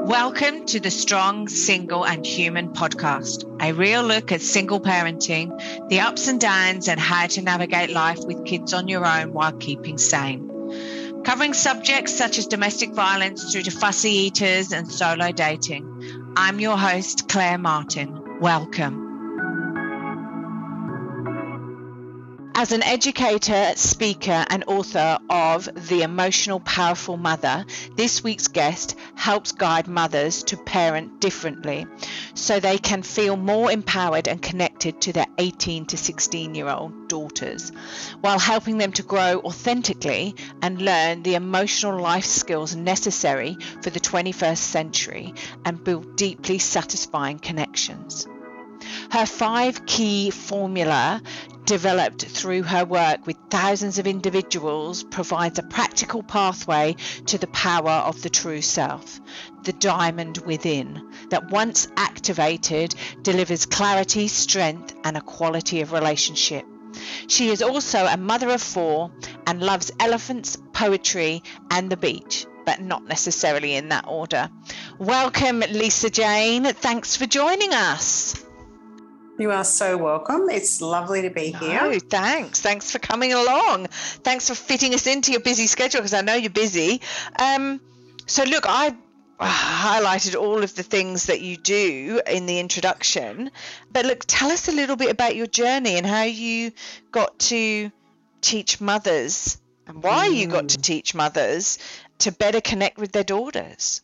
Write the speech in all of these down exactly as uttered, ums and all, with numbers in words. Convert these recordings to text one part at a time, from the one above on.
Welcome to the Strong, Single and Human podcast, a real look at single parenting, the ups and downs and how to navigate life with kids on your own while keeping sane. Covering subjects such as domestic violence through to fussy eaters and solo dating. I'm your host, Claire Martin. Welcome. As an educator, speaker, and author of The Emotional Powerful Mother, this week's guest helps guide mothers to parent differently so they can feel more empowered and connected to their eighteen to sixteen-year-old daughters while helping them to grow authentically and learn the emotional life skills necessary for the twenty-first century and build deeply satisfying connections. Her five key formula, developed through her work with thousands of individuals, provides a practical pathway to the power of the true self, the diamond within, that once activated, delivers clarity, strength, and a quality of relationship. She is also a mother of four and loves elephants, poetry, and the beach, but not necessarily in that order. Welcome, Lisa Jane. Thanks for joining us. You are so welcome. It's lovely to be here. Oh, thanks. Thanks for coming along. Thanks for fitting us into your busy schedule, because I know you're busy. Um, so, look, I highlighted all of the things that you do in the introduction. But, look, tell us a little bit about your journey and how you got to teach mothers and why mm. you got to teach mothers to better connect with their daughters.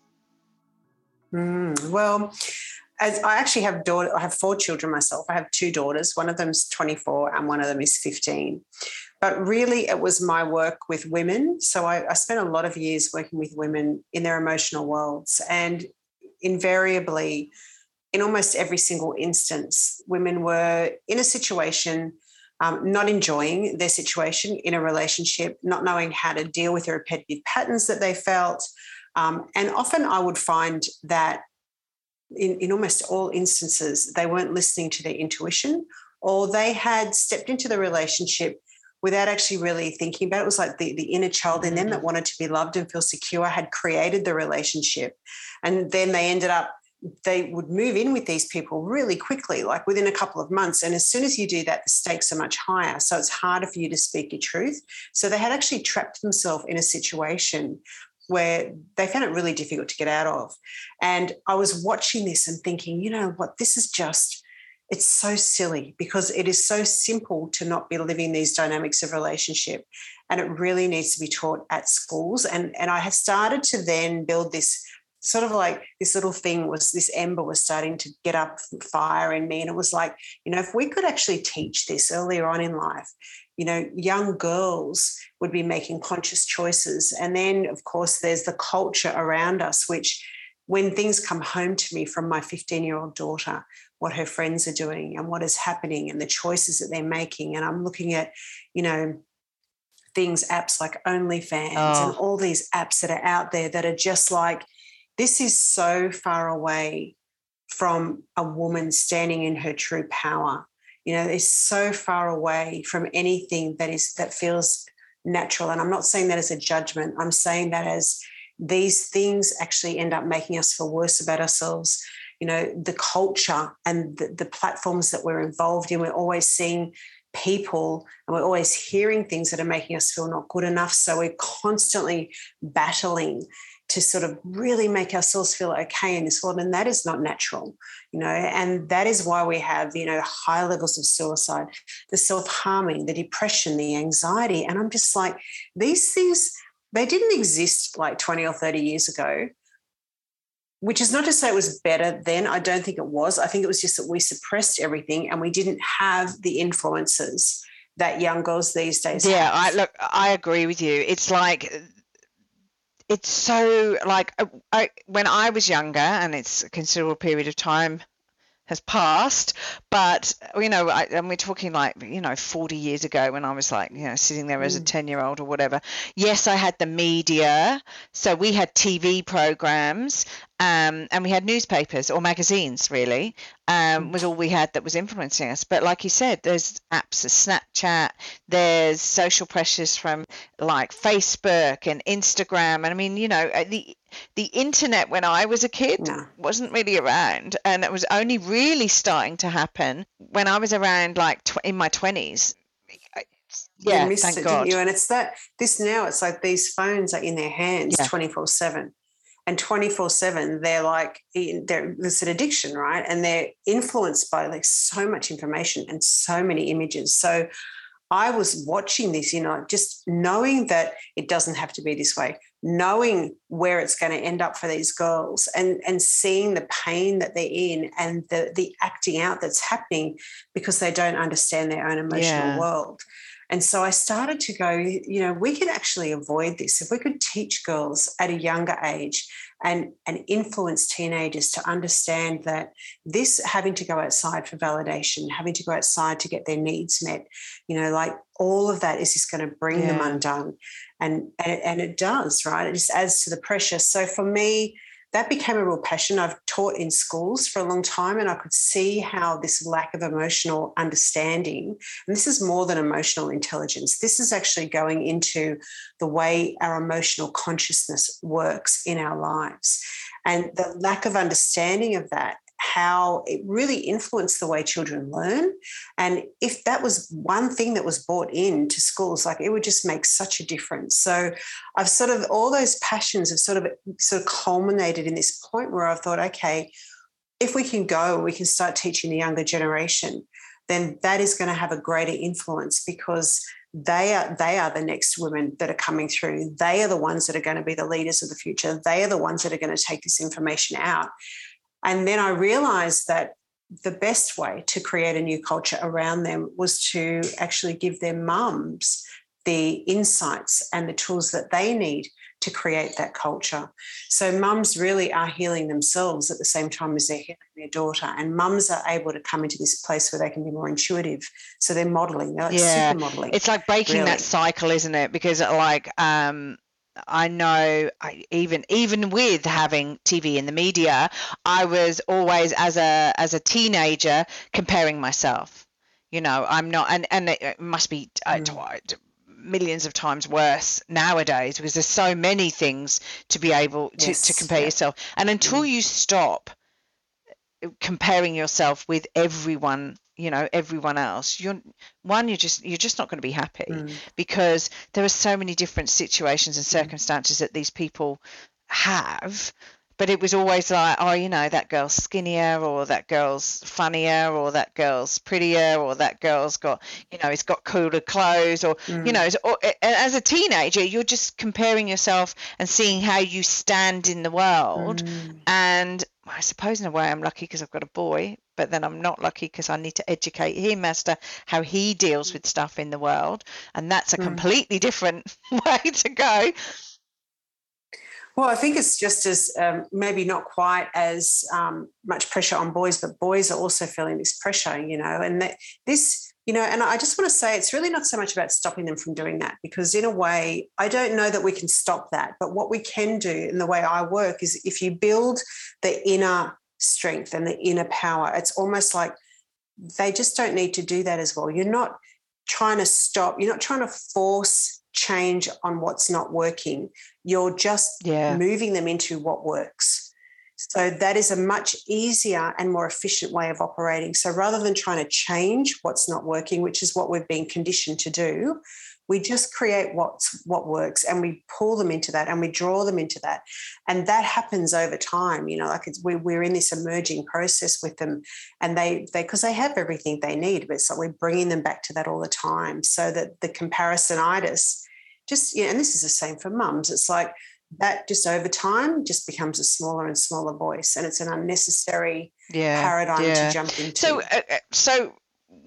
Mm. Well... As I actually have daughter, I have four children myself. I have two daughters. One of them is twenty-four and one of them is fifteen. But really it was my work with women. So I, I spent a lot of years working with women in their emotional worlds, and invariably in almost every single instance, women were in a situation, um, not enjoying their situation in a relationship, not knowing how to deal with the repetitive patterns that they felt. Um, and often I would find that In, in almost all instances, they weren't listening to their intuition, or they had stepped into the relationship without actually really thinking about it. It was like the, the inner child in them that wanted to be loved and feel secure had created the relationship. And then they ended up, they would move in with these people really quickly, like within a couple of months. And as soon as you do that, the stakes are much higher. So it's harder for you to speak your truth. So they had actually trapped themselves in a situation where they found it really difficult to get out of. And I was watching this and thinking, you know what, this is just, it's so silly, because it is so simple to not be living these dynamics of relationship, and it really needs to be taught at schools. And, and I have started to then build this sort of like this little thing was this ember was starting to get up fire in me. And it was like, you know, if we could actually teach this earlier on in life, you know, young girls would be making conscious choices. And then, of course, there's the culture around us, which when things come home to me from my fifteen-year-old daughter, what her friends are doing and what is happening and the choices that they're making. And I'm looking at, you know, things, apps like OnlyFans oh. and all these apps that are out there that are just like, this is so far away from a woman standing in her true power. You know, it's so far away from anything that is that feels natural. And I'm not saying that as a judgment. I'm saying that as these things actually end up making us feel worse about ourselves. You know, the culture and the, the platforms that we're involved in, we're always seeing people and we're always hearing things that are making us feel not good enough. So we're constantly battling to sort of really make ourselves feel okay in this world, and that is not natural, you know, and that is why we have, you know, high levels of suicide, the self-harming, the depression, the anxiety. And I'm just like, these things, they didn't exist like twenty or thirty years ago, which is not to say it was better then. I don't think it was. I think it was just that we suppressed everything and we didn't have the influences that young girls these days have. Yeah, I, look, I agree with you. It's like... It's so like I, when I was younger, and it's a considerable period of time has passed, but, you know, I, and we're talking like, you know, forty years ago when I was like, you know, sitting there as a ten year old or whatever. Yes, I had the media. So we had T V programs Um, and we had newspapers or magazines, really, um, was all we had that was influencing us. But like you said, there's apps, there's Snapchat, there's social pressures from like Facebook and Instagram. And I mean, you know, the the internet when I was a kid yeah. wasn't really around. And it was only really starting to happen when I was around like tw- in my twenties. Yeah, you missed thank it, God. Didn't you? And it's that this now, it's like these phones are in their hands twenty-four seven. And twenty-four seven, they're like, they're, it's an addiction, right? And they're influenced by like so much information and so many images. So I was watching this, you know, just knowing that it doesn't have to be this way, knowing where it's going to end up for these girls and, and seeing the pain that they're in and the, the acting out that's happening because they don't understand their own emotional yeah. world. And so I started to go, you know, we could actually avoid this. If we could teach girls at a younger age and, and influence teenagers to understand that this having to go outside for validation, having to go outside to get their needs met, you know, like all of that is just going to bring yeah. them undone. And, and, and it does, right? It just adds to the pressure. So for me, that became a real passion. I've taught in schools for a long time and I could see how this lack of emotional understanding, and this is more than emotional intelligence, this is actually going into the way our emotional consciousness works in our lives. And the lack of understanding of that, how it really influenced the way children learn. And if that was one thing that was brought in to schools, like it would just make such a difference. So I've sort of, all those passions have sort of sort of culminated in this point where I've thought, okay, if we can go and we can start teaching the younger generation, then that is going to have a greater influence because they are they are the next women that are coming through. They are the ones that are going to be the leaders of the future. They are the ones that are going to take this information out. And then I realised that the best way to create a new culture around them was to actually give their mums the insights and the tools that they need to create that culture. So mums really are healing themselves at the same time as they're healing their daughter, and mums are able to come into this place where they can be more intuitive. So they're modelling, they're like yeah. super modelling. It's like breaking really. that cycle, isn't it? Because like um I know I, even even with having T V in the media, I was always as a as a teenager comparing myself. You know, I'm not, and, and it must be uh, mm. millions of times worse nowadays because there's so many things to be able to, yes. to compare yeah. yourself. And until mm. you stop comparing yourself with everyone, you know, everyone else, you're one, you're just you're just not going to be happy mm. because there are so many different situations and circumstances mm. that these people have. But it was always like, oh, you know, that girl's skinnier or that girl's funnier or that girl's prettier or that girl's got, you know, it's got cooler clothes or, mm. you know, it's, or, as a teenager, you're just comparing yourself and seeing how you stand in the world. Mm. And I suppose in a way I'm lucky because I've got a boy, but then I'm not lucky because I need to educate him as to how he deals with stuff in the world. And that's a mm. completely different way to go. Well, I think it's just as um, maybe not quite as um, much pressure on boys, but boys are also feeling this pressure, you know, and that this, you know, and I just want to say it's really not so much about stopping them from doing that because in a way I don't know that we can stop that, but what we can do in the way I work is if you build the inner strength and the inner power, it's almost like they just don't need to do that as well. You're not trying to stop, you're not trying to force change on what's not working. You're just yeah. moving them into what works. So that is a much easier and more efficient way of operating. So rather than trying to change what's not working, which is what we've been conditioned to do, we just create what's what works and we pull them into that and we draw them into that. And that happens over time, you know, like it's, we, we're in this emerging process with them and they, they, because they have everything they need, but it's like we're bringing them back to that all the time so that the comparisonitis just, you know, and this is the same for mums, it's like that just over time just becomes a smaller and smaller voice and it's an unnecessary yeah, paradigm yeah. to jump into. So, uh, so,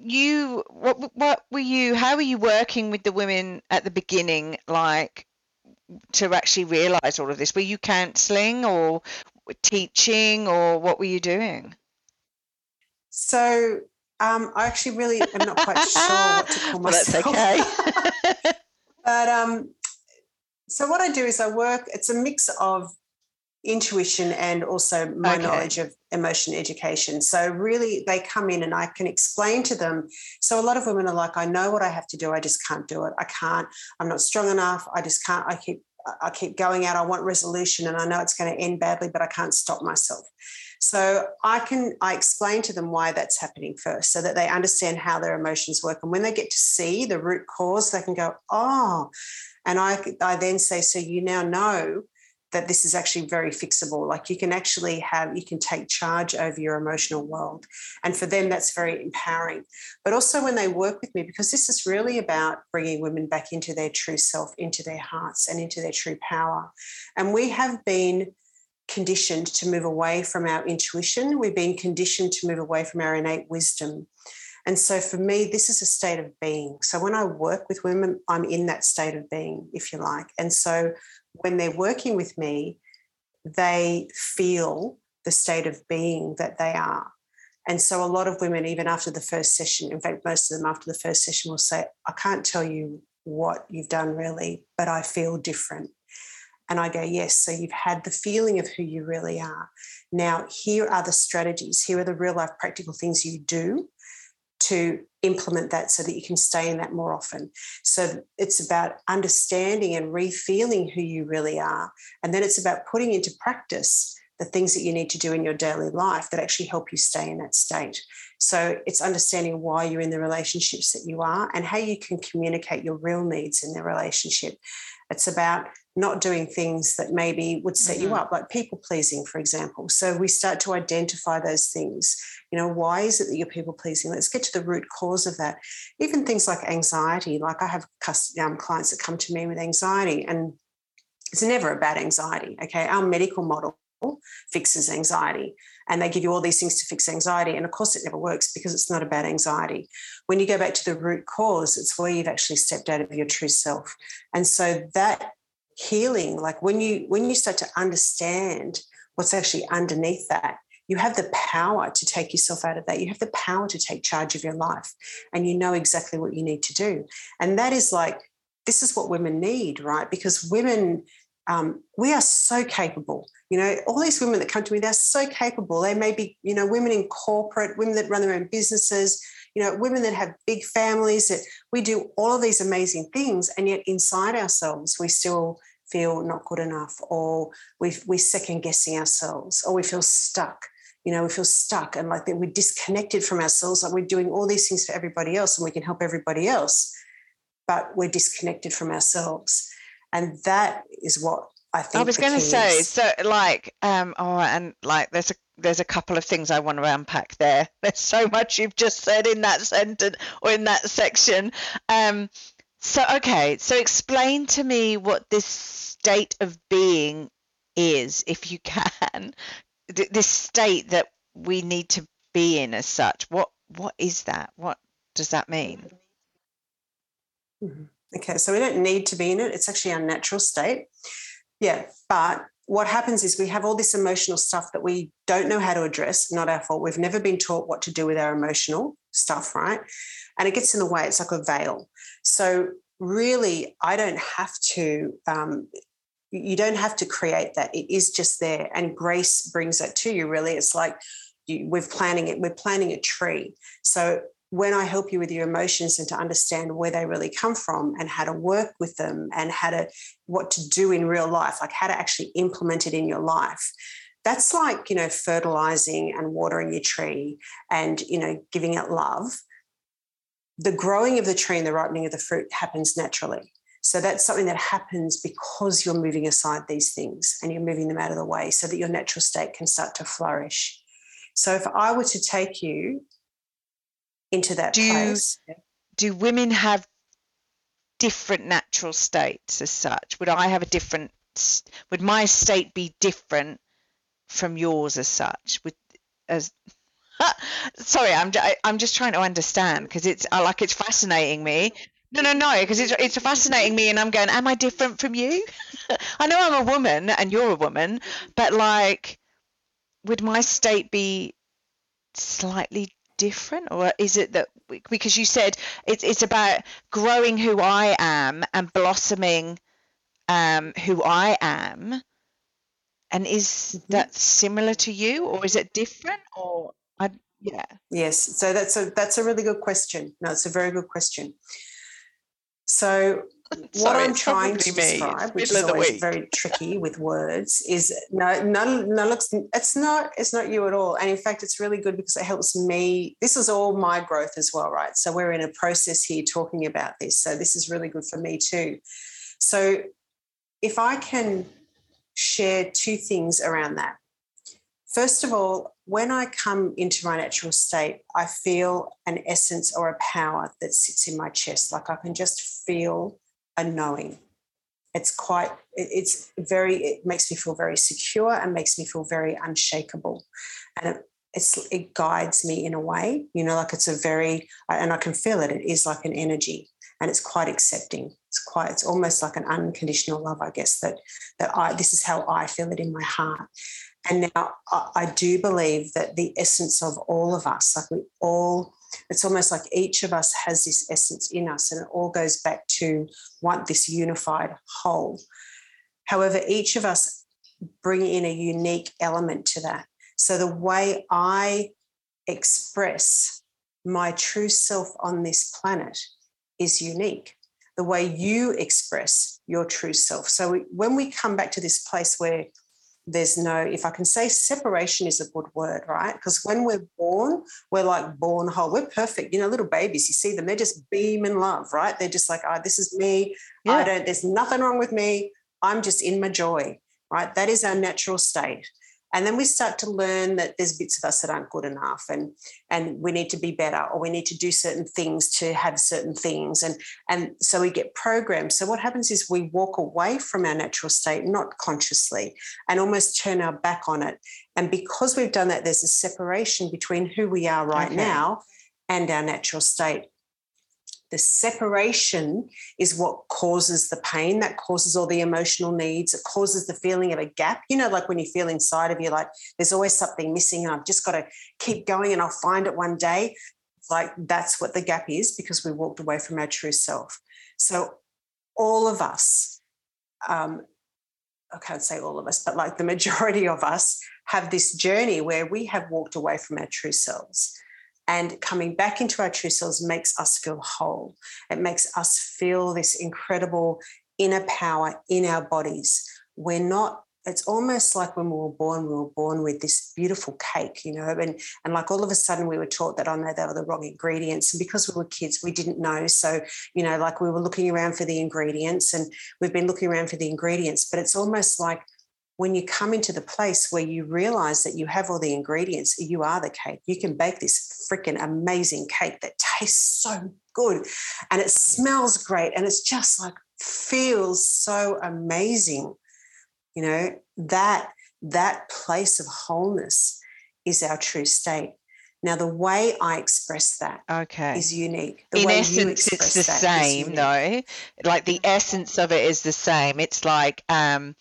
you what what were you how were you working with the women at the beginning, like to actually realize all of this? Were you counseling or teaching or what were you doing? So um I actually really am not quite sure what to call myself. Well, that's okay. But um so what I do is I work, it's a mix of intuition and also my okay. knowledge of emotion education. So really they come in and I can explain to them. So a lot of women are like, I know what I have to do. I just can't do it. I can't, I'm not strong enough. I just can't, I keep, I keep going out. I want resolution and I know it's going to end badly, but I can't stop myself. So I can, I explain to them why that's happening first so that they understand how their emotions work. And when they get to see the root cause, they can go, oh, and I, I then say, so you now know that this is actually very fixable. Like you can actually have, you can take charge over your emotional world. And for them, that's very empowering. But also when they work with me, because this is really about bringing women back into their true self, into their hearts and into their true power. And we have been conditioned to move away from our intuition. We've been conditioned to move away from our innate wisdom. And so for me, this is a state of being. So when I work with women, I'm in that state of being, if you like. And so when they're working with me, they feel the state of being that they are. And so a lot of women, even after the first session, in fact, most of them after the first session will say, I can't tell you what you've done really, but I feel different. And I go, yes, so you've had the feeling of who you really are. Now, here are the strategies. Here are the real life practical things you do to implement that so that you can stay in that more often. So it's about understanding and re-feeling who you really are. And then it's about putting into practice the things that you need to do in your daily life that actually help you stay in that state. So it's understanding why you're in the relationships that you are and how you can communicate your real needs in the relationship. It's about not doing things that maybe would set mm-hmm. you up, like people pleasing, for example. So we start to identify those things. You know, why is it that you're people pleasing? Let's get to the root cause of that. Even things like anxiety, like I have um, clients that come to me with anxiety, and it's never about anxiety, okay? Our medical model fixes anxiety, and they give you all these things to fix anxiety, and of course it never works because it's not about anxiety. When you go back to the root cause, it's where you've actually stepped out of your true self. And so that healing, like when you when you start to understand what's actually underneath that, you have the power to take yourself out of that. You have the power to take charge of your life, and you know exactly what you need to do. And that is like, this is what women need, right? Because women, Um, we are so capable. You know, all these women that come to me, they're so capable. They may be, you know, women in corporate, women that run their own businesses, you know, women that have big families, that we do all of these amazing things, and yet inside ourselves we still feel not good enough, or we we're second-guessing ourselves, or we feel stuck. You know, we feel stuck and like that we're disconnected from ourselves, like we're doing all these things for everybody else and we can help everybody else, but we're disconnected from ourselves. And that is what I think. I was going to say, so like, um, oh, and like, there's a there's a couple of things I want to unpack there. There's so much you've just said in that sentence or in that section. Um, so okay, so explain to me what this state of being is, if you can. Th- this state that we need to be in, as such. What what is that? What does that mean? Mm-hmm. Okay, so we don't need to be in it. It's actually our natural state. Yeah, but what happens is we have all this emotional stuff that we don't know how to address, not our fault. We've never been taught what to do with our emotional stuff, right? And it gets in the way. It's like a veil. So really, I don't have to, um, you don't have to create that. It is just there, and grace brings that to you, really. It's like you, we're planting it. We're planting a tree. So when I help you with your emotions and to understand where they really come from and how to work with them and how to, what to do in real life, like how to actually implement it in your life, that's like, you know, fertilizing and watering your tree and, you know, giving it love. The growing of the tree and the ripening of the fruit happens naturally. So that's something that happens because you're moving aside these things and you're moving them out of the way so that your natural state can start to flourish. So if I were to take you into that do, place. Do women have different natural states as such? Would I have a different, would my state be different from yours as such? With as sorry, I'm I'm just trying to understand, because it's like it's fascinating me. No, no, no, because it's it's fascinating me, and I'm going, am I different from you? I know I'm a woman and you're a woman, but like, would my state be slightly different, or is it that, because you said it's it's about growing who I am and blossoming um who I am, And is that similar to you, or is it different? Or I, yeah. Yes. So that's a that's a really good question. No, it's a very good question. So what Sorry, I'm trying to describe, which is always very tricky with words, is no, no, no. Looks, it's not, it's not you at all. And in fact, it's really good because it helps me. This is all my growth as well, right? So we're in a process here talking about this. So this is really good for me too. So if I can share two things around that. First of all, when I come into my natural state, I feel an essence or a power that sits in my chest. Like I can just feel a knowing. It's quite, it's very, it makes me feel very secure and makes me feel very unshakable. And it, it's, it guides me in a way, you know, like it's a very, and I can feel it. It is like an energy and it's quite accepting. It's quite, it's almost like an unconditional love, I guess, that, that I, this is how I feel it in my heart. And now I, I do believe that the essence of all of us, like we all, it's almost like each of us has this essence in us, and it all goes back to want this unified whole. However, each of us bring in a unique element to that. So the way I express my true self on this planet is unique, the way you express your true self. So we, when we come back to this place where there's no, if I can say separation is a good word, right? Because when we're born, we're like born whole. We're perfect. You know, little babies, you see them, they're just beaming love, right? They're just like, oh, this is me. Yeah. I don't, there's nothing wrong with me. I'm just in my joy, right? That is our natural state. And then we start to learn that there's bits of us that aren't good enough and, and we need to be better, or we need to do certain things to have certain things. And, and so we get programmed. So what happens is we walk away from our natural state, not consciously, and almost turn our back on it. And because we've done that, there's a separation between who we are right okay. now and our natural state. The separation is what causes the pain, that causes all the emotional needs, it causes the feeling of a gap. You know, like when you feel inside of you, like there's always something missing and I've just got to keep going and I'll find it one day. Like that's what the gap is, because we walked away from our true self. So all of us, um, I can't say all of us, but like the majority of us have this journey where we have walked away from our true selves. And coming back into our true selves makes us feel whole. It makes us feel this incredible inner power in our bodies. We're not, it's almost like when we were born, we were born with this beautiful cake, you know, and, and like all of a sudden we were taught that, oh no, they were the wrong ingredients. And because we were kids, we didn't know. So, you know, like we were looking around for the ingredients and we've been looking around for the ingredients, but it's almost like when you come into the place where you realise that you have all the ingredients, you are the cake. You can bake this freaking amazing cake that tastes so good and it smells great and it's just like feels so amazing. You know, that, that place of wholeness is our true state. Now, the way I express that okay. is unique. The in way essence, you express it's the that same, though. Like the essence of it is the same. It's like... um,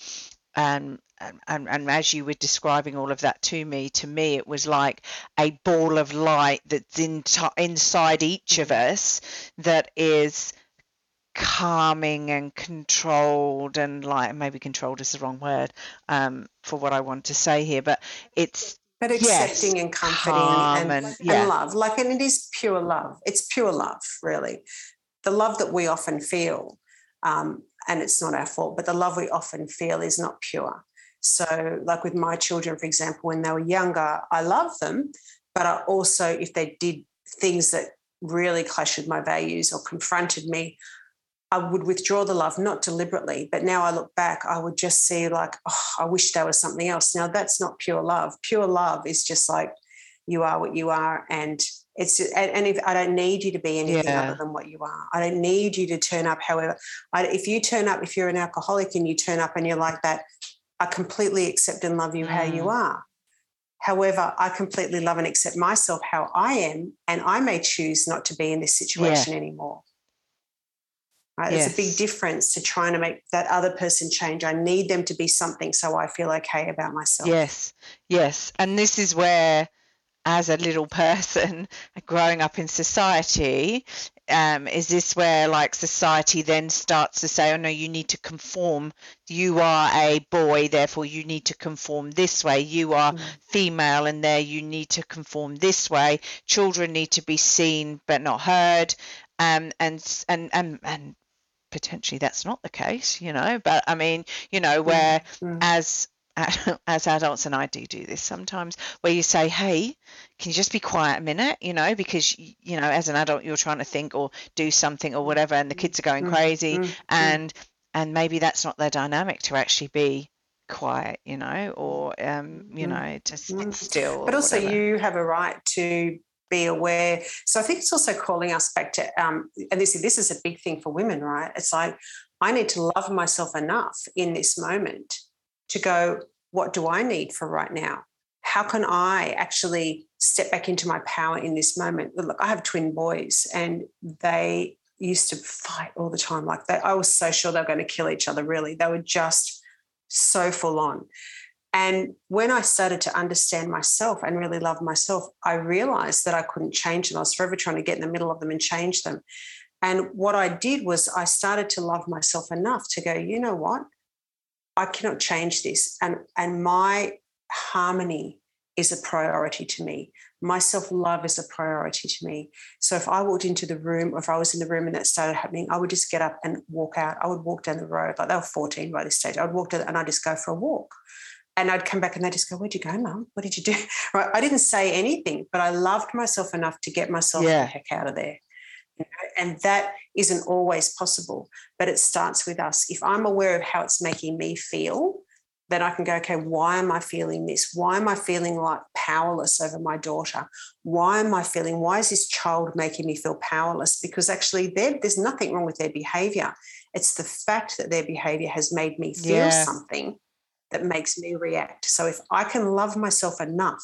um And, and, and as you were describing all of that to me, to me it was like a ball of light that's in t- inside each of us that is calming and controlled, and like maybe controlled is the wrong word um, for what I want to say here, but it's but accepting yes, and comforting and, and, yeah. and love, like, and it is pure love. It's pure love, really. The love that we often feel, um, and it's not our fault, but the love we often feel is not pure. So like with my children, for example, when they were younger, I loved them, but I also, if they did things that really clashed with my values or confronted me, I would withdraw the love, not deliberately, but now I look back, I would just see like, oh, I wish there was something else. Now that's not pure love. Pure love is just like you are what you are, and it's and, and if I don't need you to be anything yeah. other than what you are. I don't need you to turn up however. I, if you turn up, if you're an alcoholic and you turn up and you're like that, I completely accept and love you how you are. However, I completely love and accept myself how I am, and I may choose not to be in this situation yeah. anymore. Right? Yes. It's a big difference to trying to make that other person change. I need them to be something so I feel okay about myself. Yes, yes. And this is where, as a little person growing up in society, Um, is this where like society then starts to say, oh no, you need to conform, you are a boy, therefore you need to conform this way, you are mm-hmm. female and there you need to conform this way, children need to be seen but not heard, um, and and and and potentially that's not the case, you know, but I mean, you know, where mm-hmm. as as adults, and I do do this sometimes, where you say, hey, can you just be quiet a minute, you know, because, you know, as an adult you're trying to think or do something or whatever, and the kids are going crazy, mm-hmm. and and maybe that's not their dynamic to actually be quiet, you know, or um you mm-hmm. know, to sit still, but also whatever. You have a right to be aware. So I think it's also calling us back to um and this this is a big thing for women, right? It's like, I need to love myself enough in this moment to go, what do I need for right now? How can I actually step back into my power in this moment? Look, I have twin boys and they used to fight all the time like that. I was so sure they were going to kill each other, really. They were just so full on. And when I started to understand myself and really love myself, I realised that I couldn't change them. I was forever trying to get in the middle of them and change them. And what I did was I started to love myself enough to go, you know what? I cannot change this, and, and my harmony is a priority to me. My self-love is a priority to me. So if I walked into the room, or if I was in the room and that started happening, I would just get up and walk out. I would walk down the road. Like, they were fourteen by this stage. I would walk down and I'd just go for a walk. And I'd come back and they'd just go, where'd you go, Mum? What did you do? Right? I didn't say anything, but I loved myself enough to get myself yeah. the heck out of there. And that isn't always possible, but it starts with us. If I'm aware of how it's making me feel, then I can go, okay, why am I feeling this? Why am I feeling like powerless over my daughter? Why am I feeling, why is this child making me feel powerless? Because actually there's nothing wrong with their behaviour. It's the fact that their behaviour has made me feel yeah. something that makes me react. So if I can love myself enough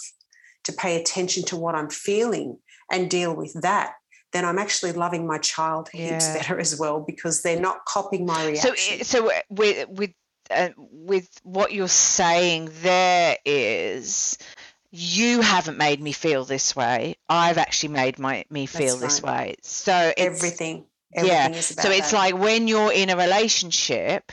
to pay attention to what I'm feeling and deal with that, then I'm actually loving my child heaps yeah. better as well, because they're not copying my reaction. So, so with with uh, with what you're saying there is, you haven't made me feel this way. I've actually made my me feel That's this right. way. So everything, everything yeah. is about so it's that. Like when you're in a relationship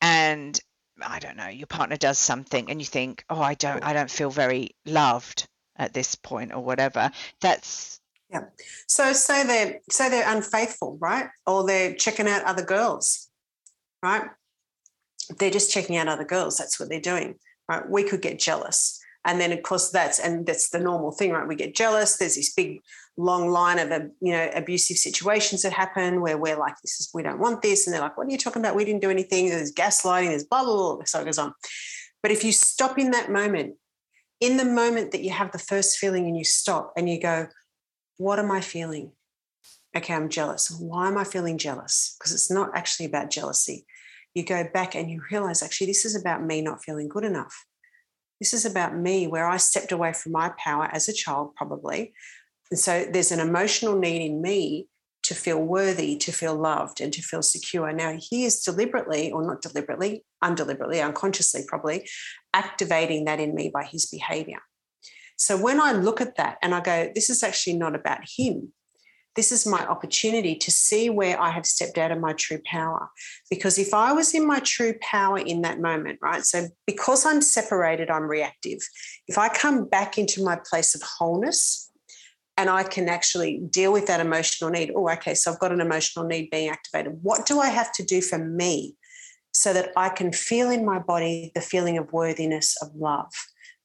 and I don't know, your partner does something and you think, oh, I don't, I don't feel very loved at this point or whatever. That's Yeah. So say they're say they're unfaithful, right? Or they're checking out other girls, right? They're just checking out other girls. That's what they're doing, right? We could get jealous. And then, of course, that's and that's the normal thing, right? We get jealous. There's this big long line of, you know, abusive situations that happen where we're like, this is, we don't want this. And they're like, what are you talking about? We didn't do anything. There's gaslighting. There's blah, blah, blah. So it goes on. But if you stop in that moment, in the moment that you have the first feeling and you stop and you go, what am I feeling? Okay, I'm jealous. Why am I feeling jealous? Because it's not actually about jealousy. You go back and you realise, actually, this is about me not feeling good enough. This is about me, where I stepped away from my power as a child probably. And so there's an emotional need in me to feel worthy, to feel loved and to feel secure. Now he is deliberately, or not deliberately, undeliberately, unconsciously probably, activating that in me by his behaviour. So when I look at that and I go, this is actually not about him. This is my opportunity to see where I have stepped out of my true power. Because if I was in my true power in that moment, right, so because I'm separated, I'm reactive. If I come back into my place of wholeness and I can actually deal with that emotional need, oh, okay, so I've got an emotional need being activated. What do I have to do for me so that I can feel in my body the feeling of worthiness, of love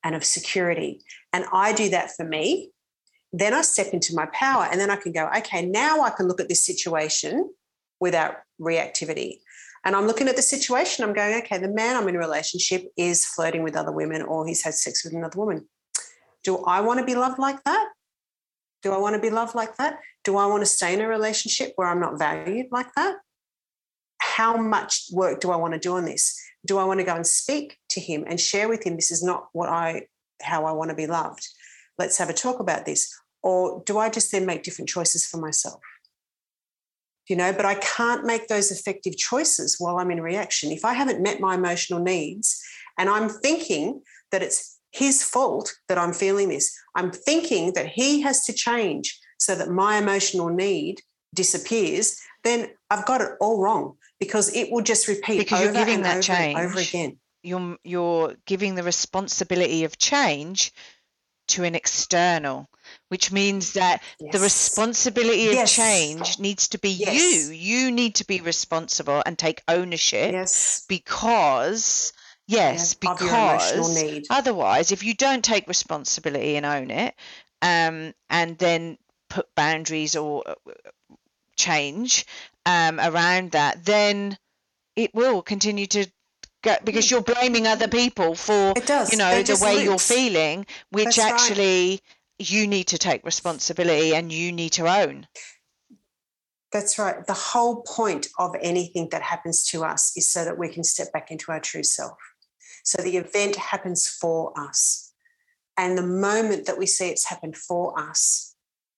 and of security? And I do that for me, then I step into my power and then I can go, okay, now I can look at this situation without reactivity. And I'm looking at the situation, I'm going, okay, the man I'm in a relationship is flirting with other women or he's had sex with another woman. Do I want to be loved like that? Do I want to be loved like that? Do I want to stay in a relationship where I'm not valued like that? How much work do I want to do on this? Do I want to go and speak to him and share with him, this is not what I... how I want to be loved. Let's have a talk about this. Or do I just then make different choices for myself? You know, but I can't make those effective choices while I'm in reaction. If I haven't met my emotional needs and I'm thinking that it's his fault that I'm feeling this, I'm thinking that he has to change so that my emotional need disappears, then I've got it all wrong, because it will just repeat because over, you're giving and that over, change, and over again. You're, you're giving the responsibility of change to an external, which means that yes. the responsibility yes. of change needs to be yes. you. You need to be responsible and take ownership yes. because, yes, yeah, because otherwise, if you don't take responsibility and own it um, and then put boundaries or change um, around that, then it will continue to go, because you're blaming other people for, you know, the way loops. You're feeling, which That's actually right. you need to take responsibility and you need to own. That's right. The whole point of anything that happens to us is so that we can step back into our true self. So the event happens for us. And the moment that we see it's happened for us,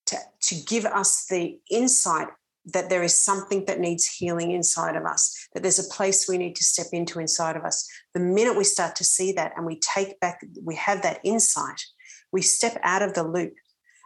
to, to give us the insight that there is something that needs healing inside of us, that there's a place we need to step into inside of us. The minute we start to see that and we take back, we have that insight, we step out of the loop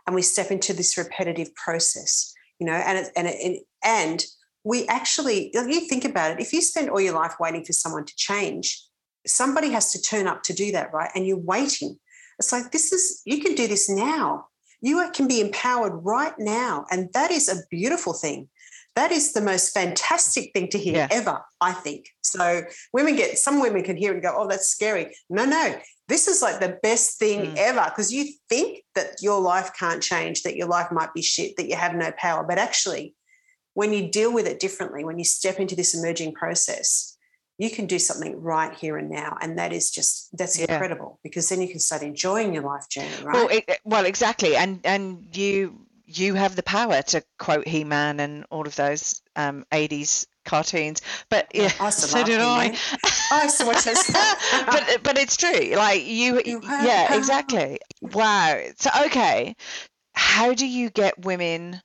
and we step into this repetitive process, you know, and it, and it, and we actually, you think about it, if you spend all your life waiting for someone to change, somebody has to turn up to do that, right? And you're waiting. It's like, this is, you can do this now. You can be empowered right now, and that is a beautiful thing. That is the most fantastic thing to hear yeah. ever, I think. So women get, some women can hear it and go, oh, that's scary. No, no, this is like the best thing mm. ever, because you think that your life can't change, that your life might be shit, that you have no power. But actually, when you deal with it differently, when you step into this emerging process, you can do something right here and now, and that is just, that's incredible, yeah. because then you can start enjoying your life journey, right? Well, it, well exactly, and and you you have the power, to quote He-Man and all of those um, eighties cartoons, but yeah, yeah so did I. I used to watch those. but, but it's true, like you, you yeah, exactly. Wow, so okay, how do you get women,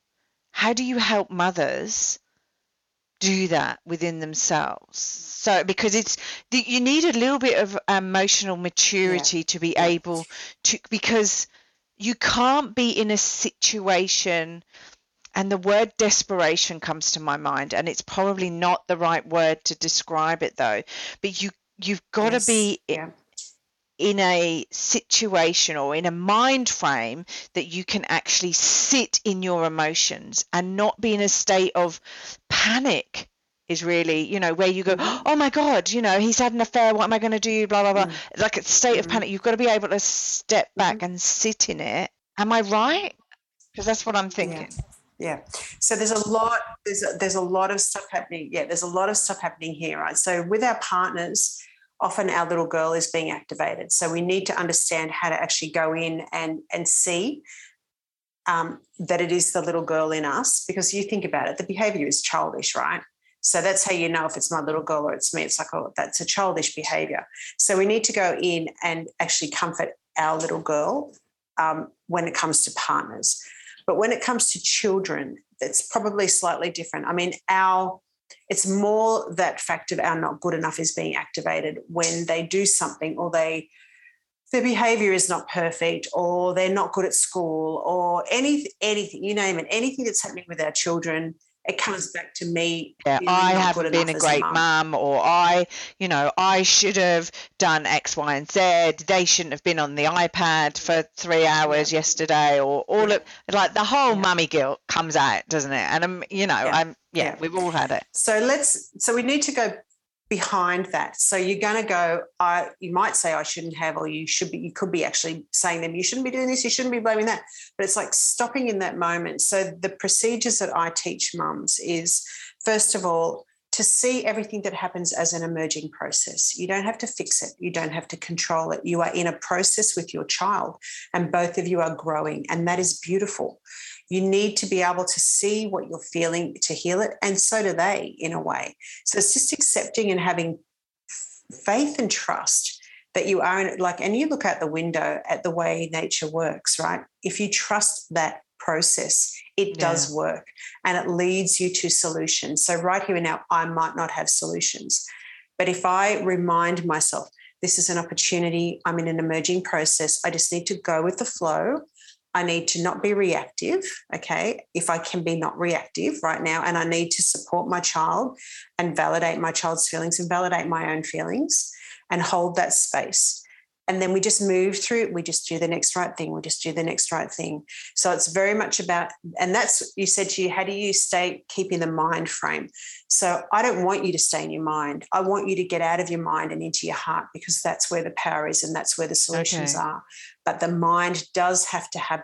how do you help mothers do that within themselves? So because it's the, you need a little bit of emotional maturity yeah. to be yeah. able to, because you can't be in a situation, and the word desperation comes to my mind, and it's probably not the right word to describe it though, but you you've got yes. to be yeah. in a situation or in a mind frame that you can actually sit in your emotions and not be in a state of panic, is really, you know, where you go, oh my God, you know, he's had an affair, what am I going to do, blah, blah, blah. Mm. Like a state of panic. You've got to be able to step back mm-hmm. and sit in it. Am I right? Because that's what I'm thinking. Yeah. Yeah. So there's a lot, there's a, there's a lot of stuff happening. Yeah. There's a lot of stuff happening here, right? So with our partners, often our little girl is being activated. So we need to understand how to actually go in and, and see um, that it is the little girl in us, because you think about it, the behaviour is childish, right? So that's how you know if it's my little girl or it's me. It's like, oh, that's a childish behaviour. So we need to go in and actually comfort our little girl um, when it comes to partners. But when it comes to children, that's probably slightly different. I mean, our... it's more that fact of our not good enough is being activated when they do something, or they their behaviour is not perfect, or they're not good at school, or any, anything, you name it, anything that's happening with our children, it comes back to me. Yeah, I haven't been a great mum, or I, you know, I should have done X, Y and Z. They shouldn't have been on the iPad for three hours yeah. yesterday, or all yeah. of, like the whole yeah. mummy guilt comes out, doesn't it? And, I'm, you know, yeah. I'm, yeah, yeah, we've all had it. So let's, so we need to go behind that. So you're going to go, I, you might say I shouldn't have, or you should be, you could be actually saying them, you shouldn't be doing this, you shouldn't be blaming that. But it's like stopping in that moment. So the procedures that I teach mums is, first of all, to see everything that happens as an emerging process. You don't have to fix it. You don't have to control it. You are in a process with your child, and both of you are growing, and that is beautiful. You need to be able to see what you're feeling to heal it, and so do they in a way. So it's just accepting and having faith and trust that you are in, like, and you look out the window at the way nature works, right? If you trust that process, it yeah. does work, and it leads you to solutions. So right here and now, I might not have solutions, but if I remind myself, this is an opportunity, I'm in an emerging process, I just need to go with the flow. I need to not be reactive, okay, if I can be not reactive right now, and I need to support my child and validate my child's feelings and validate my own feelings and hold that space. And then we just move through, we just do the next right thing, we just do the next right thing. So it's very much about, and that's, you said to you, how do you stay, keep in the mind frame? So I don't want you to stay in your mind. I want you to get out of your mind and into your heart, because that's where the power is and that's where the solutions okay. are. But the mind does have to have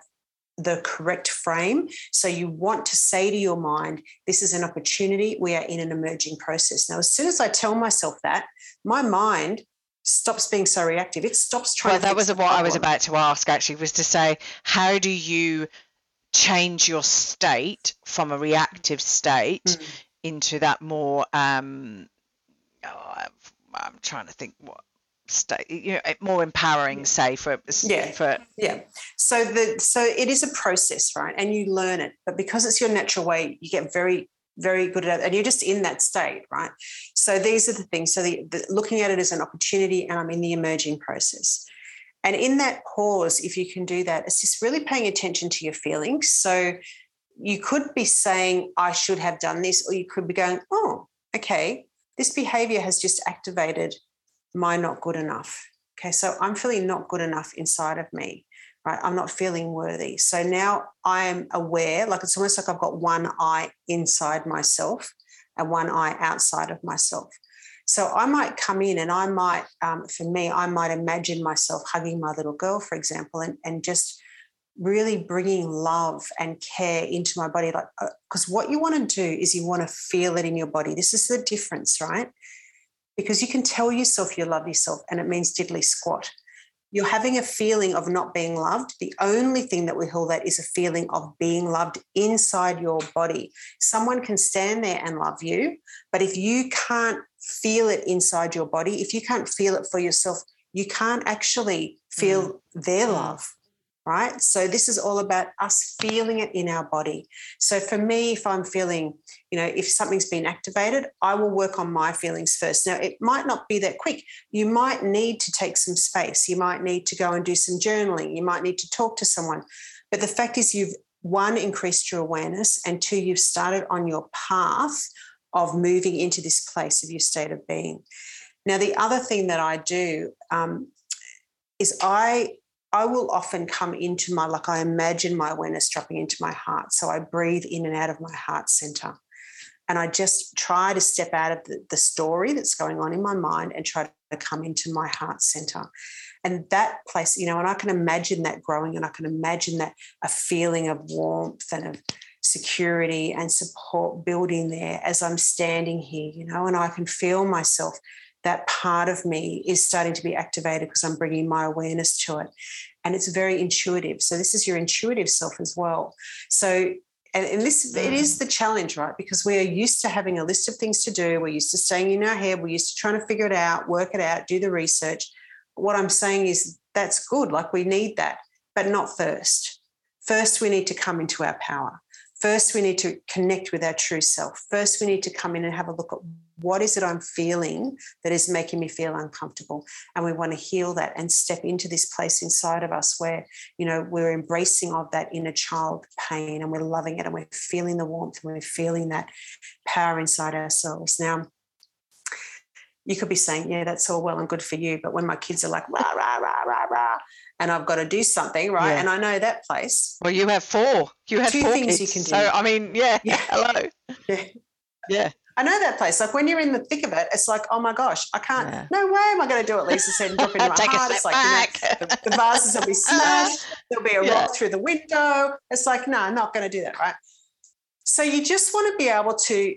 the correct frame. So you want to say to your mind, this is an opportunity, we are in an emerging process. Now, as soon as I tell myself that, my mind stops being so reactive. It stops trying. Well, that was what I was about to ask, actually, was to say, how do you change your state from a reactive state mm-hmm. into that more um oh, I'm trying to think what state, you know, more empowering, say, for yeah for yeah so the so it is a process, right? And you learn it, but because it's your natural way, you get very very good at it, and you're just in that state, right? So these are the things. So the, the, looking at it as an opportunity, and I'm in the emerging process. And in that pause, if you can do that, it's just really paying attention to your feelings. So you could be saying, I should have done this, or you could be going, oh, okay, this behaviour has just activated my not good enough. Okay, so I'm feeling not good enough inside of me, right? I'm not feeling worthy. So now I am aware, like it's almost like I've got one eye inside myself and one eye outside of myself. So I might come in and I might, um, for me, I might imagine myself hugging my little girl, for example, and, and just really bringing love and care into my body. Like, because what you want to do is you want to feel it in your body. This is the difference, right? Because you can tell yourself you love yourself and it means diddly squat. You're having a feeling of not being loved. The only thing that we call that is a feeling of being loved inside your body. Someone can stand there and love you, but if you can't feel it inside your body, if you can't feel it for yourself, you can't actually feel mm. their love, right? So this is all about us feeling it in our body. So for me, if I'm feeling, you know, if something's been activated, I will work on my feelings first. Now, it might not be that quick. You might need to take some space. You might need to go and do some journaling. You might need to talk to someone. But the fact is you've, one, increased your awareness, and two, you've started on your path of moving into this place of your state of being. Now, the other thing that I do um, is I... I will often come into my, like I imagine my awareness dropping into my heart. So I breathe in and out of my heart center. And I just try to step out of the, the story that's going on in my mind and try to come into my heart center. And that place, you know, and I can imagine that growing, and I can imagine that a feeling of warmth and of security and support building there as I'm standing here, you know, and I can feel myself. That part of me is starting to be activated because I'm bringing my awareness to it. And it's very intuitive. So this is your intuitive self as well. So, and, and this, it is the challenge, right? Because we are used to having a list of things to do. We're used to staying in our head. We're used to trying to figure it out, work it out, do the research. What I'm saying is that's good. Like we need that, but not first. First, we need to come into our power. First, we need to connect with our true self. First, we need to come in and have a look at what is it I'm feeling that is making me feel uncomfortable. And we want to heal that and step into this place inside of us where, you know, we're embracing of that inner child pain and we're loving it and we're feeling the warmth and we're feeling that power inside ourselves. Now, you could be saying, yeah, that's all well and good for you, but when my kids are like, rah, rah, rah, rah, rah, and I've got to do something, right? Yeah. And I know that place. Well, you have four. You have two four things kids, you can do. So, I mean, yeah, yeah. hello. Yeah. yeah. I know that place. Like when you're in the thick of it, it's like, oh, my gosh, I can't. Yeah. No way am I going to do it, Lisa said, and drop into my Take heart. It's like, you know, the, the vases will be smashed. There'll be a yeah. rock through the window. It's like, no, I'm not going to do that, right? So you just want to be able to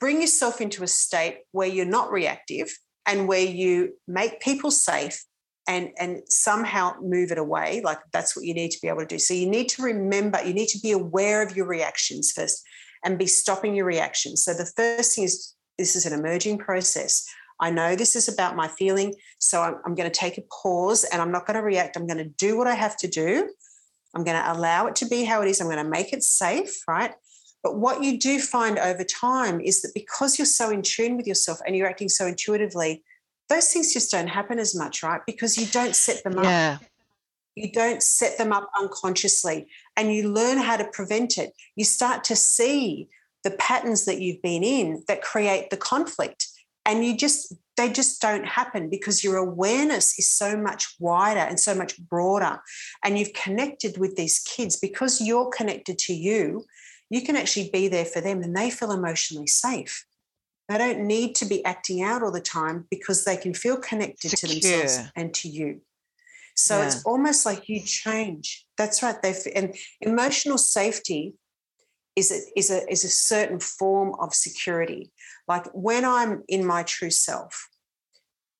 bring yourself into a state where you're not reactive and where you make people safe and, and somehow move it away. Like that's what you need to be able to do. So you need to remember, you need to be aware of your reactions first and be stopping your reactions. So the first thing is, this is an emerging process. I know this is about my feeling, so I'm, I'm going to take a pause and I'm not going to react. I'm going to do what I have to do. I'm going to allow it to be how it is. I'm going to make it safe, right? But what you do find over time is that because you're so in tune with yourself and you're acting so intuitively, those things just don't happen as much, right? Because you don't set them yeah. up. You don't set them up unconsciously, and you learn how to prevent it. You start to see the patterns that you've been in that create the conflict, and you just they just don't happen because your awareness is so much wider and so much broader, and you've connected with these kids. Because you're connected to you, you can actually be there for them, and they feel emotionally safe. They don't need to be acting out all the time because they can feel connected Secure. to themselves and to you. So yeah. It's almost like you change. That's right. They and emotional safety is a, is a is a certain form of security. Like when I'm in my true self,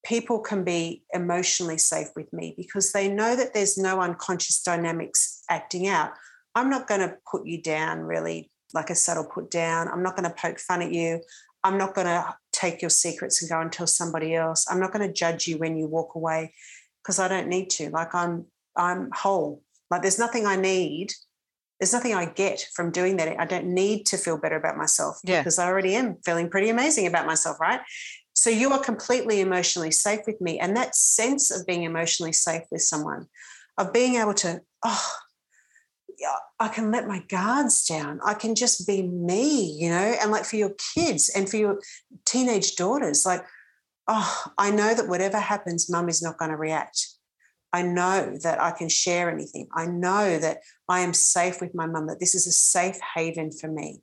people can be emotionally safe with me because they know that there's no unconscious dynamics acting out. I'm not going to put you down, really, like a subtle put down. I'm not going to poke fun at you. I'm not going to take your secrets and go and tell somebody else. I'm not going to judge you when you walk away because I don't need to. Like I'm I'm whole. Like there's nothing I need. There's nothing I get from doing that. I don't need to feel better about myself yeah. because I already am feeling pretty amazing about myself, right? So you are completely emotionally safe with me. And that sense of being emotionally safe with someone, of being able to, oh, I can let my guards down. I can just be me, you know, and like for your kids and for your teenage daughters, like, oh, I know that whatever happens, mum is not going to react. I know that I can share anything. I know that I am safe with my mum, that this is a safe haven for me.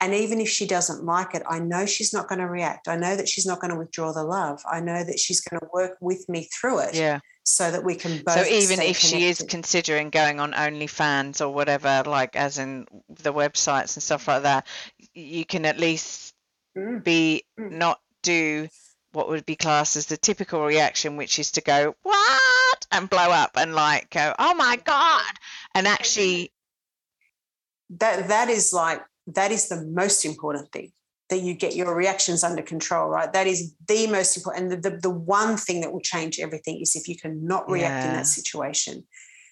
And even if she doesn't like it, I know she's not going to react. I know that she's not going to withdraw the love. I know that she's going to work with me through it. Yeah. So that we can both. So even if she is considering going on OnlyFans or whatever, like as in the websites and stuff like that, you can at least mm. be mm. not do what would be classed as the typical reaction, which is to go what and blow up and like go oh my god, and actually that that is like that is the most important thing. That you get your reactions under control, right? That is the most important. And the, the, the one thing that will change everything is if you can not react yeah. in that situation.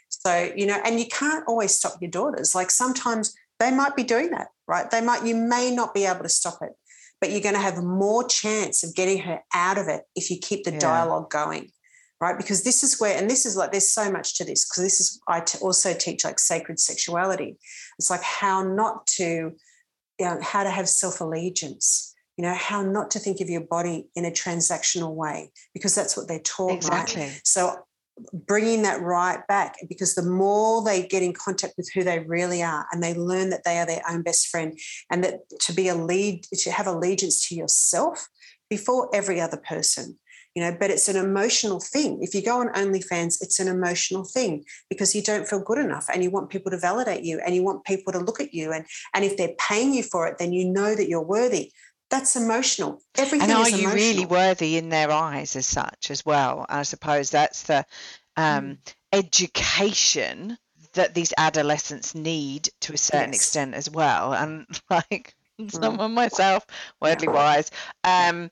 So, you know, and you can't always stop your daughters. Like sometimes they might be doing that, right? They might, you may not be able to stop it, but you're going to have more chance of getting her out of it if you keep the yeah. dialogue going, right? Because this is where, and this is like, there's so much to this because this is, I t- also teach like sacred sexuality. It's like how not to, You know, how to have self-allegiance, you know, how not to think of your body in a transactional way because that's what they're taught. Exactly. Right? So bringing that right back, because the more they get in contact with who they really are and they learn that they are their own best friend and that to be a lead, to have allegiance to yourself before every other person, you know, but it's an emotional thing. If you go on OnlyFans, it's an emotional thing because you don't feel good enough and you want people to validate you and you want people to look at you. And, and if they're paying you for it, then you know that you're worthy. That's emotional. Everything is emotional. And are you really worthy in their eyes as such as well? I suppose that's the um, mm. education that these adolescents need to a certain yes. extent as well. And like someone mm. myself, worldly yeah. wise, um,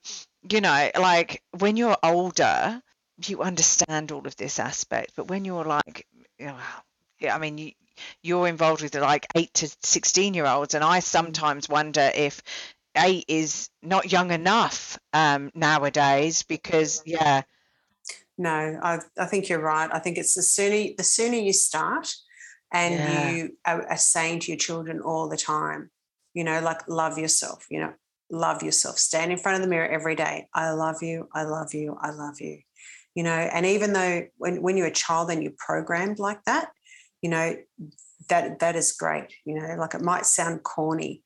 you know, like when you're older, you understand all of this aspect. But when you're like, you know, I mean, you, you're involved with like eight to sixteen year olds. And I sometimes wonder if eight is not young enough um, nowadays because, yeah. No, I I think you're right. I think it's the sooner, the sooner you start and yeah. you are, are saying to your children all the time, you know, like love yourself, you know. Love yourself. Stand in front of the mirror every day. I love you. I love you. I love you. You know, and even though when, when you're a child and you're programmed like that, you know, that that is great. You know, like it might sound corny,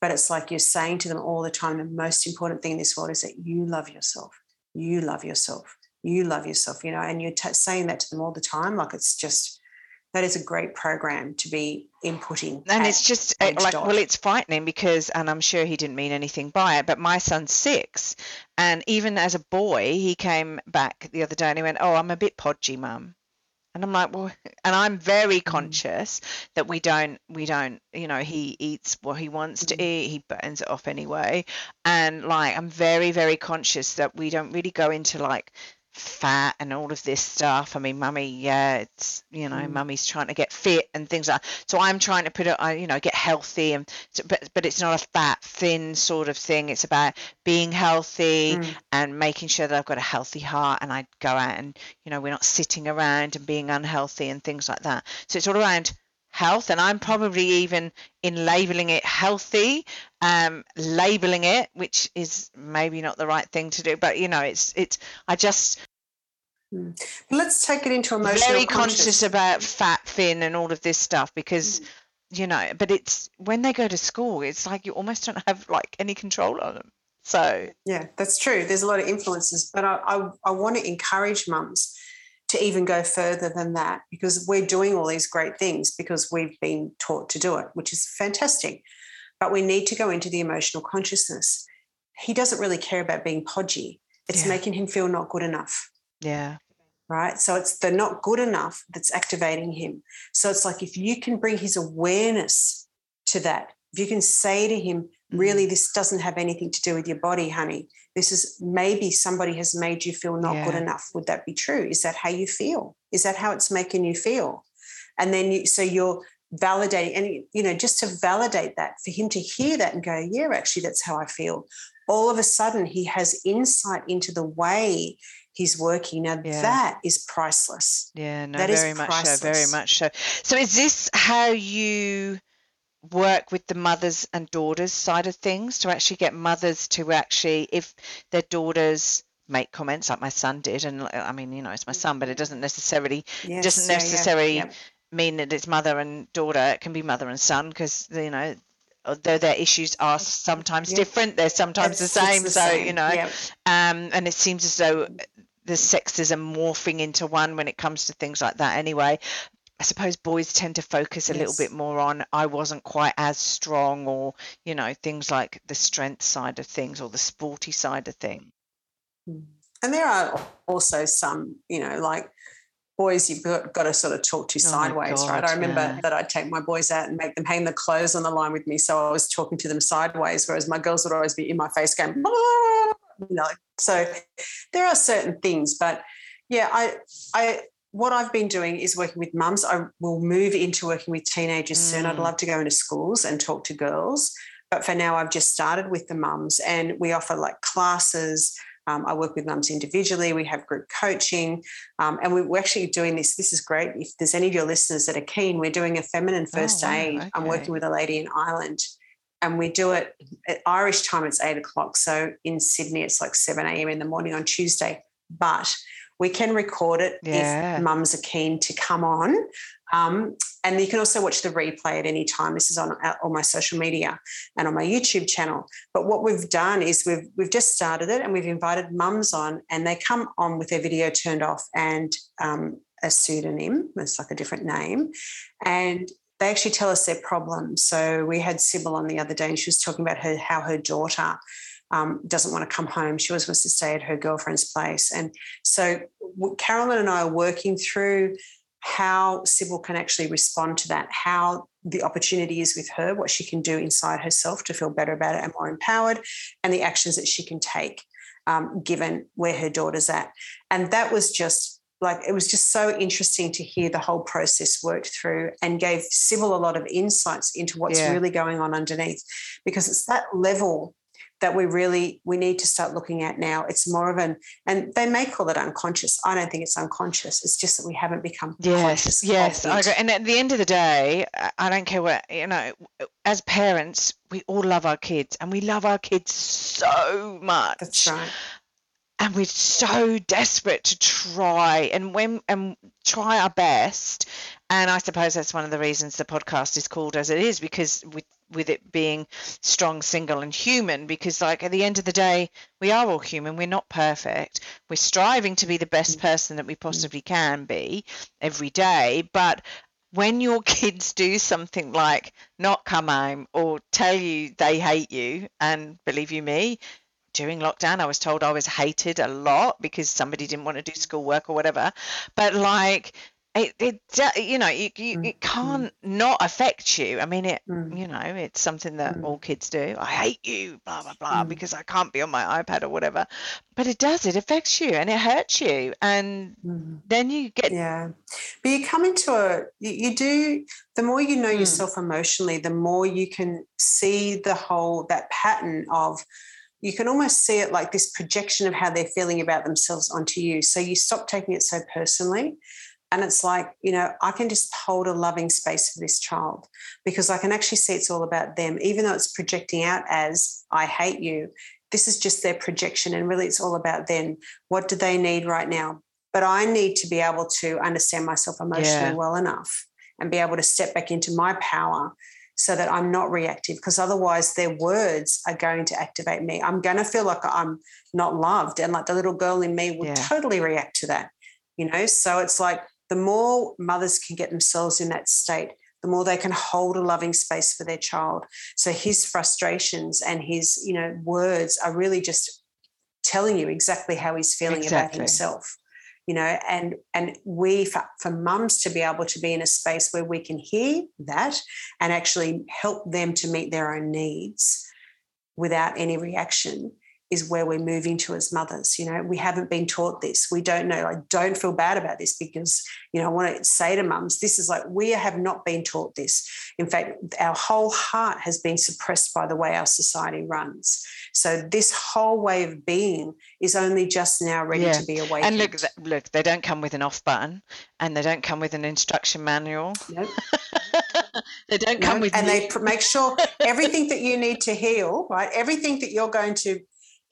but it's like you're saying to them all the time, the most important thing in this world is that you love yourself. You love yourself. You love yourself, you know, and you're t- saying that to them all the time. Like it's just, that is a great program to be inputting. And it's just like, well, it's frightening because, and I'm sure he didn't mean anything by it, but my son's six. And even as a boy, he came back the other day and he went, oh, I'm a bit podgy, mum. And I'm like, well, and I'm very mm. conscious that we don't, we don't, you know, he eats what he wants mm. to eat. He burns it off anyway. And like, I'm very, very conscious that we don't really go into like fat and all of this stuff. I mean, mummy, yeah, it's, you know, mm. mummy's trying to get fit and things like that. So I'm trying to put it, you know, get healthy, and but but it's not a fat, thin sort of thing. It's about being healthy mm. and making sure that I've got a healthy heart, and I go out and, you know, we're not sitting around and being unhealthy and things like that. So it's all around health, and I'm probably even in labeling it healthy, um labeling it, which is maybe not the right thing to do, but you know, it's it's I just mm. let's take it into emotional very conscious. conscious about fat, thin and all of this stuff, because mm. you know, but it's when they go to school, it's like you almost don't have like any control on them. So yeah, that's true, there's a lot of influences, but I I, I want to encourage mums to even go further than that, because we're doing all these great things because we've been taught to do it, which is fantastic. But we need to go into the emotional consciousness. He doesn't really care about being podgy. It's yeah. making him feel not good enough. Yeah. Right? So it's the not good enough that's activating him. So it's like if you can bring his awareness to that, if you can say to him, mm-hmm. really, this doesn't have anything to do with your body, honey. This is maybe somebody has made you feel not yeah. good enough. Would that be true? Is that how you feel? Is that how it's making you feel? And then you, so you're validating, and, you know, just to validate that, for him to hear that and go, yeah, actually, that's how I feel. All of a sudden he has insight into the way he's working. Now yeah. that is priceless. Yeah, no, that very is much priceless. so, very much so. So is this how you work with the mothers and daughters side of things, to actually get mothers to actually, if their daughters make comments like my son did, and I mean, you know, it's my son, but it doesn't necessarily yes, doesn't necessarily yeah, yeah. mean that it's mother and daughter. It can be mother and son, because, you know, although their issues are sometimes yeah. different, they're sometimes the same, the same so you know yeah. um and it seems as though the sexes are morphing into one when it comes to things like that anyway. I suppose boys tend to focus a yes. little bit more on I wasn't quite as strong, or, you know, things like the strength side of things or the sporty side of things. And there are also some, you know, like boys you've got, got to sort of talk to oh sideways, God, right? I remember yeah. that I'd take my boys out and make them hang the clothes on the line with me, so I was talking to them sideways, whereas my girls would always be in my face going, ah! You know. So there are certain things, but, yeah, I I – what I've been doing is working with mums. I will move into working with teenagers mm. soon. I'd love to go into schools and talk to girls, but for now I've just started with the mums, and we offer like classes. Um, I work with mums individually. We have group coaching, um, and we, we're actually doing this. This is great. If there's any of your listeners that are keen, we're doing a Feminine First oh, wow. Aid. Okay. I'm working with a lady in Ireland, and we do it at Irish time. It's eight o'clock. So in Sydney, it's like seven a.m. in the morning on Tuesday, but we can record it yeah. if mums are keen to come on. Um, and you can also watch the replay at any time. This is on all my social media and on my YouTube channel. But what we've done is we've we've just started it, and we've invited mums on, and they come on with their video turned off and um, a pseudonym. It's like a different name. And they actually tell us their problems. So we had Sybil on the other day, and she was talking about her how her daughter Um, doesn't want to come home. She always wants to stay at her girlfriend's place. And so Carolyn and I are working through how Sybil can actually respond to that, how the opportunity is with her, what she can do inside herself to feel better about it and more empowered, and the actions that she can take um, given where her daughter's at. And that was just like, it was just so interesting to hear the whole process worked through, and gave Sybil a lot of insights into what's yeah. really going on underneath, because it's that level that we really, we need to start looking at now. It's more of an, and they may call it unconscious. I don't think it's unconscious. It's just that we haven't become yes, conscious. Yes, I agree. And at the end of the day, I don't care what, you know, as parents, we all love our kids, and we love our kids so much. That's right. And we're so desperate to try and when and try our best. And I suppose that's one of the reasons the podcast is called as it is, because with with it being strong, single and human, because like at the end of the day, we are all human. We're not perfect. We're striving to be the best person that we possibly can be every day. But when your kids do something like not come home or tell you they hate you, and believe you me, during lockdown, I was told I was hated a lot because somebody didn't want to do schoolwork or whatever. But like, It, it you know, you, you, it can't not affect you. I mean, it, mm. you know, it's something that mm. all kids do. I hate you, blah, blah, blah, mm. because I can't be on my iPad or whatever. But it does, it affects you and it hurts you. And mm. then you get. Yeah. But you come into a, you, you do, the more you know mm. yourself emotionally, the more you can see the whole, that pattern of, you can almost see it like this projection of how they're feeling about themselves onto you. So you stop taking it so personally. And it's like, you know, I can just hold a loving space for this child because I can actually see it's all about them, even though it's projecting out as I hate you. This is just their projection and really it's all about them. What do they need right now? But I need to be able to understand myself emotionally yeah. well enough and be able to step back into my power so that I'm not reactive, because otherwise their words are going to activate me. I'm going to feel like I'm not loved, and like the little girl in me will yeah. totally react to that, you know. So it's like, the more mothers can get themselves in that state, the more they can hold a loving space for their child. So his frustrations and his, you know, words are really just telling you exactly how he's feeling exactly. about himself, you know, and and we, for, for mums to be able to be in a space where we can hear that and actually help them to meet their own needs without any reaction is where we're moving to as mothers. You know, we haven't been taught this. We don't know. I don't feel bad about this because, you know, I want to say to mums, this is like, we have not been taught this. In fact, our whole heart has been suppressed by the way our society runs. So this whole way of being is only just now ready yeah. to be awakened. And look, look, they don't come with an off button, and they don't come with an instruction manual. Nope. They don't come nope. with... And me. They make sure everything that you need to heal, right, everything that you're going to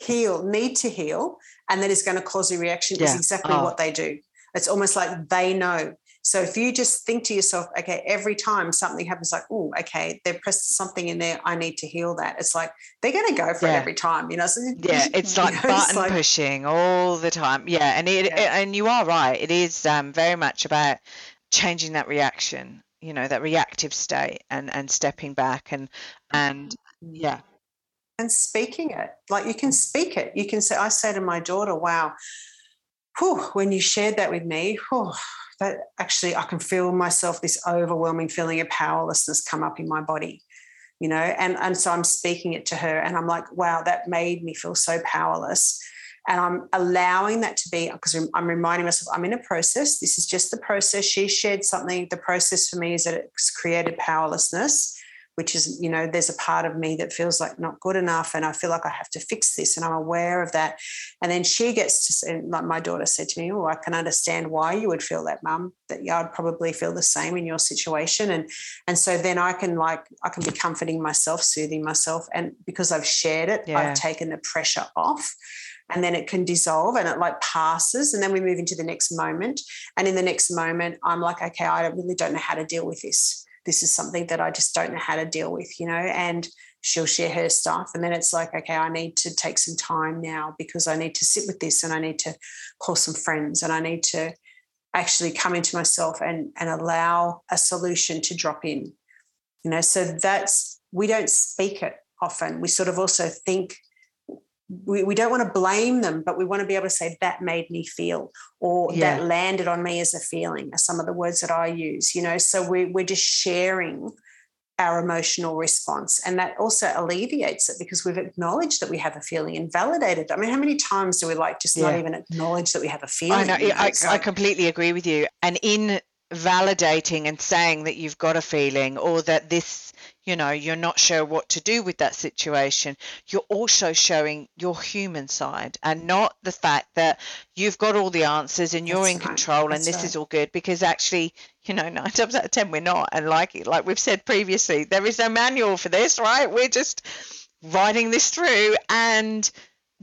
heal, need to heal, and that is going to cause a reaction yeah. is exactly oh. what they do. It's almost like they know. So if you just think to yourself, okay, every time something happens, like, oh, okay, they've pressed something in there, I need to heal that. It's like they're going to go for yeah. it every time, you know. So, yeah, it's like know, button it's like, pushing all the time. Yeah, and it, yeah. and you are right. It is um, very much about changing that reaction, you know, that reactive state, and and stepping back and and yeah. and speaking it, like you can speak it. You can say, I say to my daughter, wow, whew, when you shared that with me, whew, that actually I can feel myself, this overwhelming feeling of powerlessness come up in my body, you know, and, and so I'm speaking it to her and I'm like, wow, that made me feel so powerless. And I'm allowing that to be, because I'm reminding myself I'm in a process. This is just the process. She shared something. The process for me is that it's created powerlessness, which is, you know, there's a part of me that feels like not good enough and I feel like I have to fix this, and I'm aware of that. And then she gets to say, like my daughter said to me, oh, I can understand why you would feel that, Mum, that I'd probably feel the same in your situation. And and so then I can like, I can be comforting myself, soothing myself, and because I've shared it, yeah. I've taken the pressure off. And then it can dissolve and it like passes, and then we move into the next moment. And in the next moment, I'm like, okay, I really don't know how to deal with this. This is something that I just don't know how to deal with, you know, and she'll share her stuff. And then it's like, okay, I need to take some time now because I need to sit with this, and I need to call some friends, and I need to actually come into myself and, and allow a solution to drop in, you know. So that's, we don't speak it often. We sort of also think, we, we don't want to blame them, but we want to be able to say that made me feel, or yeah. that landed on me as a feeling, are some of the words that I use, you know. So we, we're just sharing our emotional response, and that also alleviates it because we've acknowledged that we have a feeling and validated. I mean, how many times do we like just yeah. not even acknowledge that we have a feeling? I know, I, like, I completely agree with you. And in validating and saying that you've got a feeling, or that this, you know, you're not sure what to do with that situation, you're also showing your human side, and not the fact that you've got all the answers and you're That's in right. control That's and this right. is all good, because actually, you know, nine times out of ten we're not. And like like we've said previously, there is no manual for this, right? We're just riding this through, and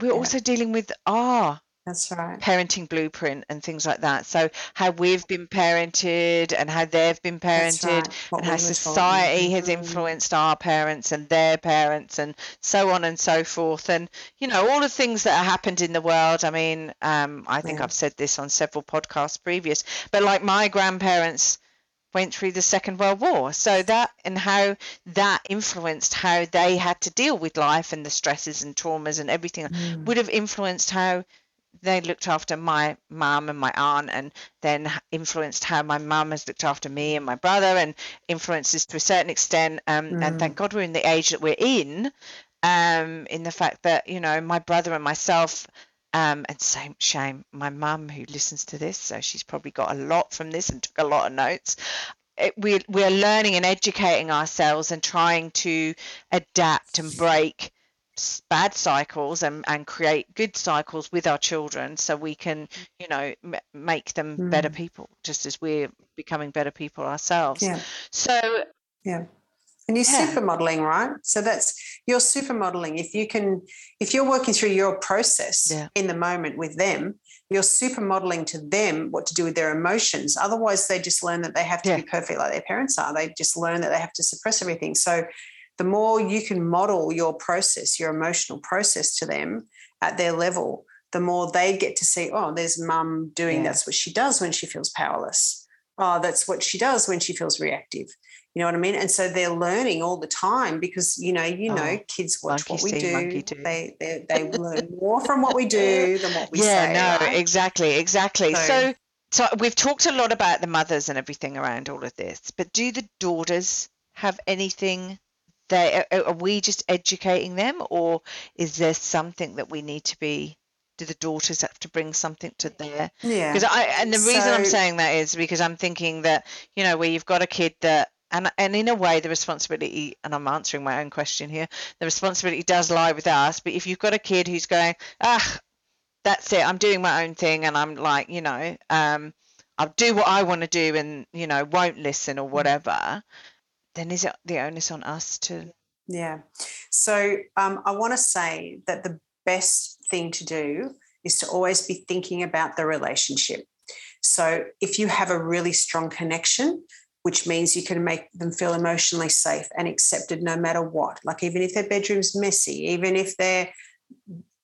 we're yeah. also dealing with our That's right. parenting blueprint and things like that. So how we've been parented and how they've been parented right. and how society has influenced our parents and their parents, and so on and so forth. And, you know, all the things that have happened in the world. I mean, um, I think yeah. I've said this on several podcasts previous, but like my grandparents went through the Second World War. So that, and how that influenced how they had to deal with life, and the stresses and traumas and everything mm. would have influenced how they looked after my mum and my aunt, and then influenced how my mum has looked after me and my brother, and influences to a certain extent. Um, mm. And thank God we're in the age that we're in, um, in the fact that, you know, my brother and myself, um, and same shame, my mum who listens to this, so she's probably got a lot from this and took a lot of notes. It, we're, we're learning and educating ourselves and trying to adapt and break bad cycles and, and create good cycles with our children, so we can, you know, m- make them mm. better people, just as we're becoming better people ourselves. Yeah. So yeah, and you're yeah. supermodeling, right? So that's you're supermodeling. If you can, if you're working through your process yeah. in the moment with them, you're supermodeling to them what to do with their emotions. Otherwise, they just learn that they have to yeah. be perfect like their parents are. They just learn that they have to suppress everything. So the more you can model your process, your emotional process to them at their level, the more they get to see, oh, there's mum doing, yeah. that's what she does when she feels powerless. Oh, that's what she does when she feels reactive. You know what I mean? And so they're learning all the time because, you know, you oh, know, kids watch what we do. do. They they, they learn more from what we do than what we yeah, say. Yeah, no, right? exactly, exactly. So, so, so we've talked a lot about the mothers and everything around all of this, but do the daughters have anything? They, are we just educating them, or is there something that we need to be? Do the daughters have to bring something to their? Yeah. Because I and the reason so, I'm saying that is because I'm thinking that, you know, where you've got a kid that and and in a way the responsibility, and I'm answering my own question here, the responsibility does lie with us. But if you've got a kid who's going, ah, that's it, I'm doing my own thing, and I'm like, you know, um, I'll do what I want to do, and you know, won't listen or whatever. Mm-hmm. Then is it the onus on us to? Yeah. So um, I want to say that the best thing to do is to always be thinking about the relationship. So if you have a really strong connection, which means you can make them feel emotionally safe and accepted no matter what, like even if their bedroom's messy, even if they're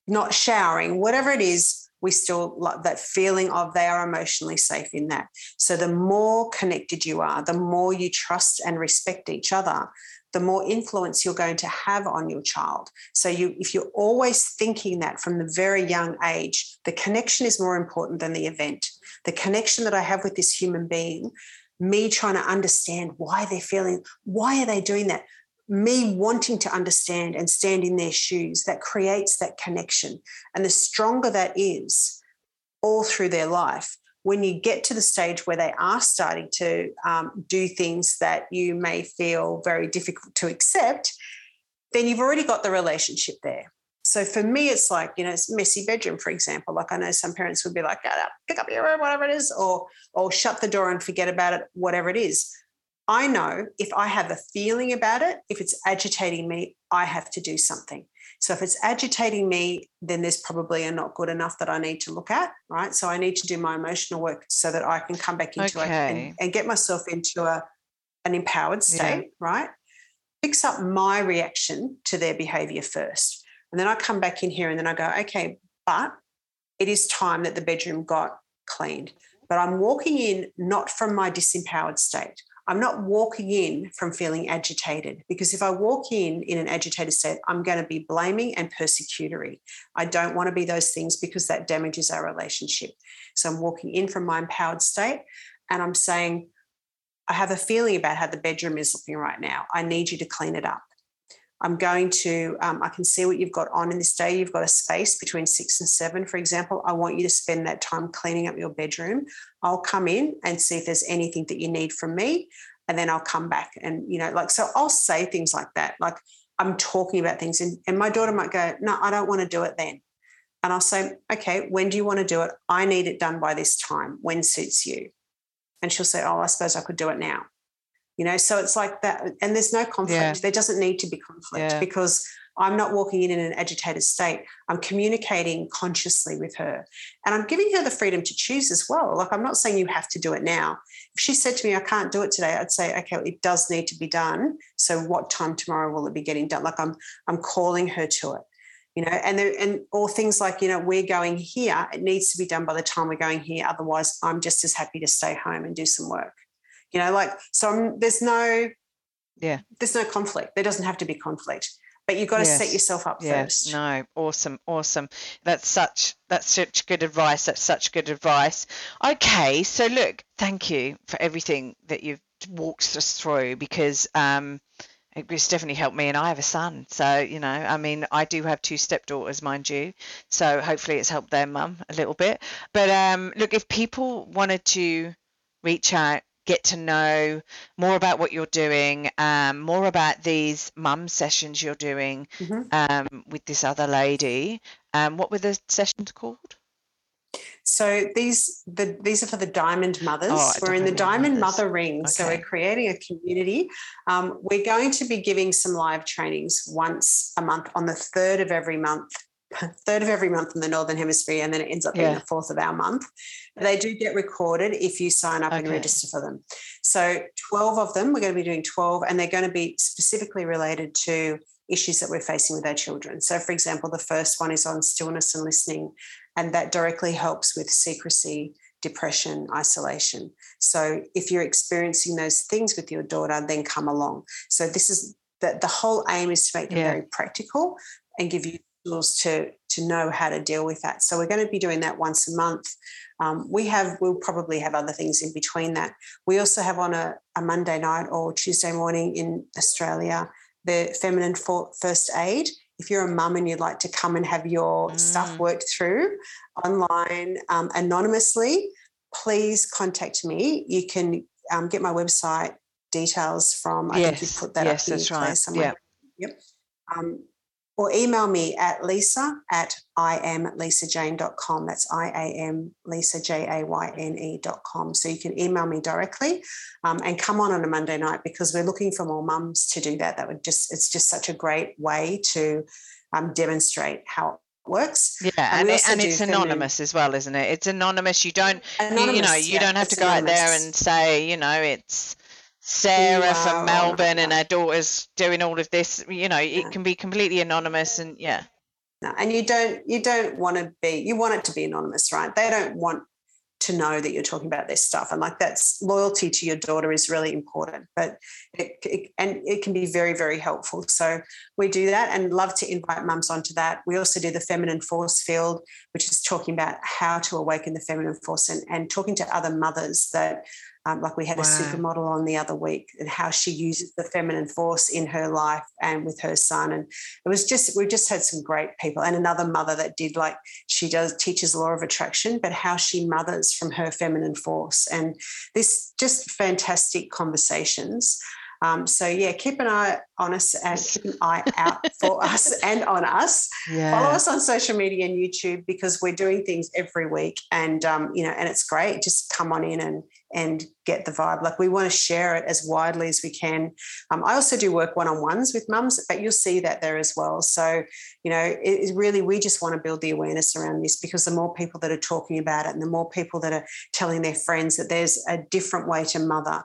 not showering, whatever it is, we still love that feeling of they are emotionally safe in that. So the more connected you are, the more you trust and respect each other, the more influence you're going to have on your child. So you, if you're always thinking that from the very young age, the connection is more important than the event. The connection that I have with this human being, me trying to understand why they're feeling, why are they doing that? Me wanting to understand and stand in their shoes, that creates that connection. And the stronger that is all through their life, when you get to the stage where they are starting to um, do things that you may feel very difficult to accept, then you've already got the relationship there. So for me, it's like, you know, it's messy bedroom, for example. Like I know some parents would be like, get up, pick up your room, whatever it is, or, or shut the door and forget about it, whatever it is. I know if I have a feeling about it, if it's agitating me, I have to do something. So if it's agitating me, then there's probably a not good enough that I need to look at, right? So I need to do my emotional work so that I can come back into okay. it and, and get myself into a, an empowered state, yeah. right? Fix up my reaction to their behaviour first. And then I come back in here and then I go, okay, but it is time that the bedroom got cleaned. But I'm walking in not from my disempowered state. I'm not walking in from feeling agitated, because if I walk in in an agitated state, I'm going to be blaming and persecutory. I don't want to be those things because that damages our relationship. So I'm walking in from my empowered state and I'm saying, I have a feeling about how the bedroom is looking right now. I need you to clean it up. I'm going to, um, I can see what you've got on in this day. You've got a space between six and seven, for example. I want you to spend that time cleaning up your bedroom. I'll come in and see if there's anything that you need from me, and then I'll come back and, you know, like, so I'll say things like that. Like I'm talking about things and, and my daughter might go, no, I don't want to do it then. And I'll say, okay, when do you want to do it? I need it done by this time. When suits you? And she'll say, oh, I suppose I could do it now. You know, so it's like that, and there's no conflict. Yeah. There doesn't need to be conflict yeah. because I'm not walking in in an agitated state. I'm communicating consciously with her and I'm giving her the freedom to choose as well. Like I'm not saying you have to do it now. If she said to me, I can't do it today, I'd say, okay, well, it does need to be done. So what time tomorrow will it be getting done? Like I'm I'm calling her to it, you know, and, there, and or things like, you know, we're going here. It needs to be done by the time we're going here. Otherwise, I'm just as happy to stay home and do some work. You know, like, so I'm, there's no, yeah, there's no conflict. There doesn't have to be conflict, but you've got to yes. set yourself up yes. first. No, awesome, awesome. That's such that's such good advice. That's such good advice. Okay, so look, thank you for everything that you've walked us through, because um, it's definitely helped me, and I have a son. So, you know, I mean, I do have two stepdaughters, mind you. So hopefully it's helped their mum a little bit. But um, look, if people wanted to reach out, get to know more about what you're doing, um, more about these mum sessions you're doing mm-hmm. um, with this other lady. Um, what were the sessions called? So these the these are for the Diamond Mothers. Oh, we're in the Diamond Mothers. Mother Ring. Okay. So we're creating a community. Um, we're going to be giving some live trainings once a month on the third of every month. third of every month in the Northern Hemisphere, and then it ends up being yeah. the fourth of our month. They do get recorded if you sign up okay. and register for them. So twelve of them, we're going to be doing twelve, and they're going to be specifically related to issues that we're facing with our children. So, for example, the first one is on stillness and listening, and that directly helps with secrecy, depression, isolation. So if you're experiencing those things with your daughter, then come along. So this is that the whole aim is to make them yeah. very practical and give you tools to to know how to deal with that. So we're going to be doing that once a month. Um, we have we'll probably have other things in between that. We also have on a, a Monday night or Tuesday morning in Australia the Feminine First Aid. If you're a mum and you'd like to come and have your mm. stuff worked through online um, anonymously, please contact me. You can um, get my website details from. I yes. think you put that yes, up in your place somewhere. Yeah. Yep. Um, Or email me at lisa at i am lisa jane dot com. That's I A M Lisa J A Y N E dot com. So you can email me directly um, and come on on a Monday night, because we're looking for more mums to do that. That would just it's just such a great way to um, demonstrate how it works. Yeah, and, and, it, and it's feminine. Anonymous as well, isn't it? It's anonymous. You don't anonymous, you know you yeah, don't have to go anonymous. Out there and say, you know, it's Sarah yeah. from Melbourne and her daughter's doing all of this, you know, it yeah. can be completely anonymous and yeah. No, and you don't you don't want to be you want it to be anonymous, right? They don't want to know that you're talking about this stuff, and like that's loyalty to your daughter is really important, but it, it and it can be very, very helpful. So we do that and love to invite mums onto that. We also do the Feminine Force Field, which is talking about how to awaken the feminine force and, and talking to other mothers that Um, like we had wow. a supermodel on the other week, and how she uses the feminine force in her life and with her son. And it was just, we just had some great people, and another mother that did like she does teaches law of attraction, but how she mothers from her feminine force, and this just fantastic conversations. Um, so, yeah, keep an eye on us and keep an eye out for us and on us. Yeah. Follow us on social media and YouTube, because we're doing things every week, and, um, you know, and it's great. Just come on in and and get the vibe. Like we want to share it as widely as we can. Um, I also do work one-on-ones with mums, but you'll see that there as well. So, you know, it is really we just want to build the awareness around this, because the more people that are talking about it and the more people that are telling their friends that there's a different way to mother,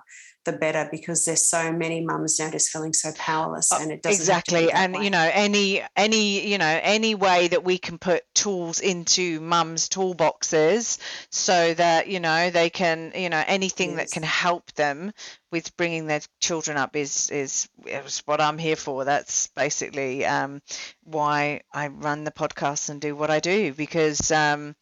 the better, because there's so many mums now just feeling so powerless, and it doesn't exactly. And way. You know, any any you know any way that we can put tools into mums' toolboxes, so that you know they can you know anything yes. that can help them with bringing their children up is is, is what I'm here for. That's basically um, why I run the podcast and do what I do, because. Um,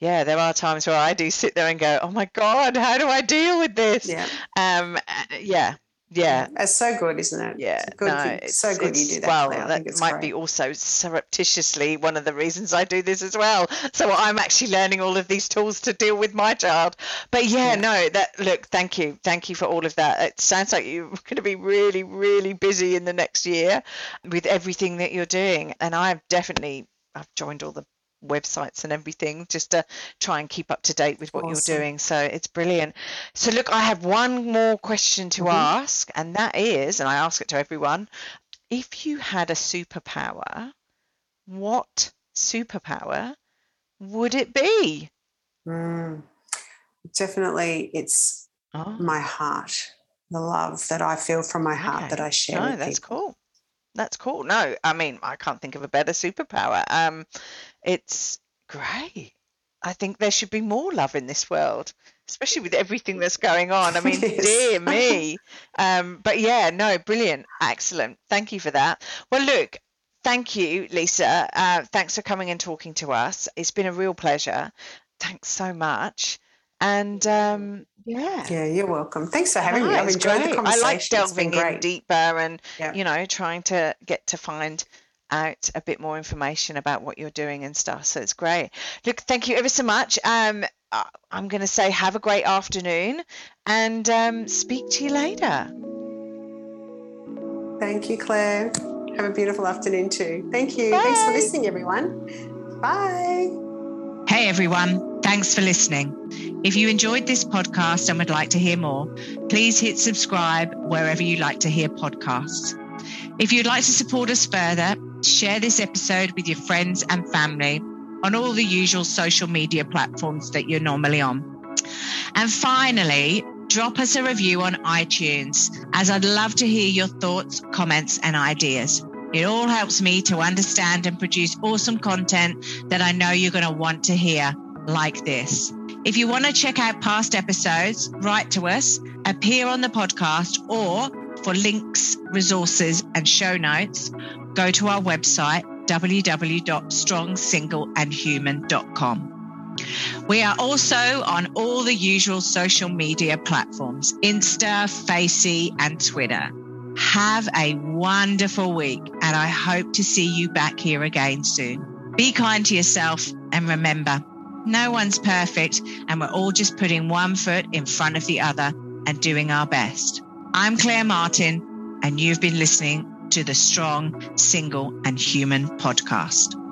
Yeah, there are times where I do sit there and go, oh, my God, how do I deal with this? Yeah. Um, yeah. Yeah. It's so good, isn't it? Yeah. It's good no, you, it's, so good you do that. Well, I that might great. Be also surreptitiously one of the reasons I do this as well. So I'm actually learning all of these tools to deal with my child. But, yeah, yeah. no, that look, thank you. Thank you for all of that. It sounds like you're going to be really, really busy in the next year with everything that you're doing. And I've definitely I've joined all the websites and everything just to try and keep up to date with what awesome. You're doing, so it's brilliant. So look, I have one more question to mm-hmm. ask, and that is, and I ask it to everyone, if you had a superpower, what superpower would it be? Mm, definitely it's oh. my heart, the love that I feel from my heart okay. that I share no, with that's people. Cool. That's cool. No, I mean, I can't think of a better superpower. Um, it's great. I think there should be more love in this world, especially with everything that's going on. I mean, dear me. Um, but yeah, no, brilliant. Excellent. Thank you for that. Well, look, Thank you, Lisa. Uh, thanks for coming and talking to us. It's been a real pleasure. Thanks so much. And um yeah yeah you're welcome. Thanks for having no, me. I've enjoyed great. the conversation. I like delving in deeper and yeah. you know, trying to get to find out a bit more information about what you're doing and stuff, so it's great. Look, thank you ever so much. um I'm gonna say have a great afternoon and um speak to you later. Thank you, Claire. Have a beautiful afternoon too. Thank you. Bye. Thanks for listening, everyone. Bye. Hey everyone, thanks for listening. If you enjoyed this podcast and would like to hear more, please hit subscribe wherever you like to hear podcasts. If you'd like to support us further, share this episode with your friends and family on all the usual social media platforms that you're normally on. And finally, drop us a review on iTunes, as I'd love to hear your thoughts, comments, and ideas. It all helps me to understand and produce awesome content that I know you're going to want to hear, like this. If you want to check out past episodes, write to us, appear on the podcast, or for links, resources, and show notes, go to our website, w w w dot strong single and human dot com. We are also on all the usual social media platforms, Insta, Facey, and Twitter. Have a wonderful week, and I hope to see you back here again soon. Be kind to yourself, and remember, no one's perfect, and we're all just putting one foot in front of the other and doing our best. I'm Claire Martin, and you've been listening to the Strong, Single and Human podcast.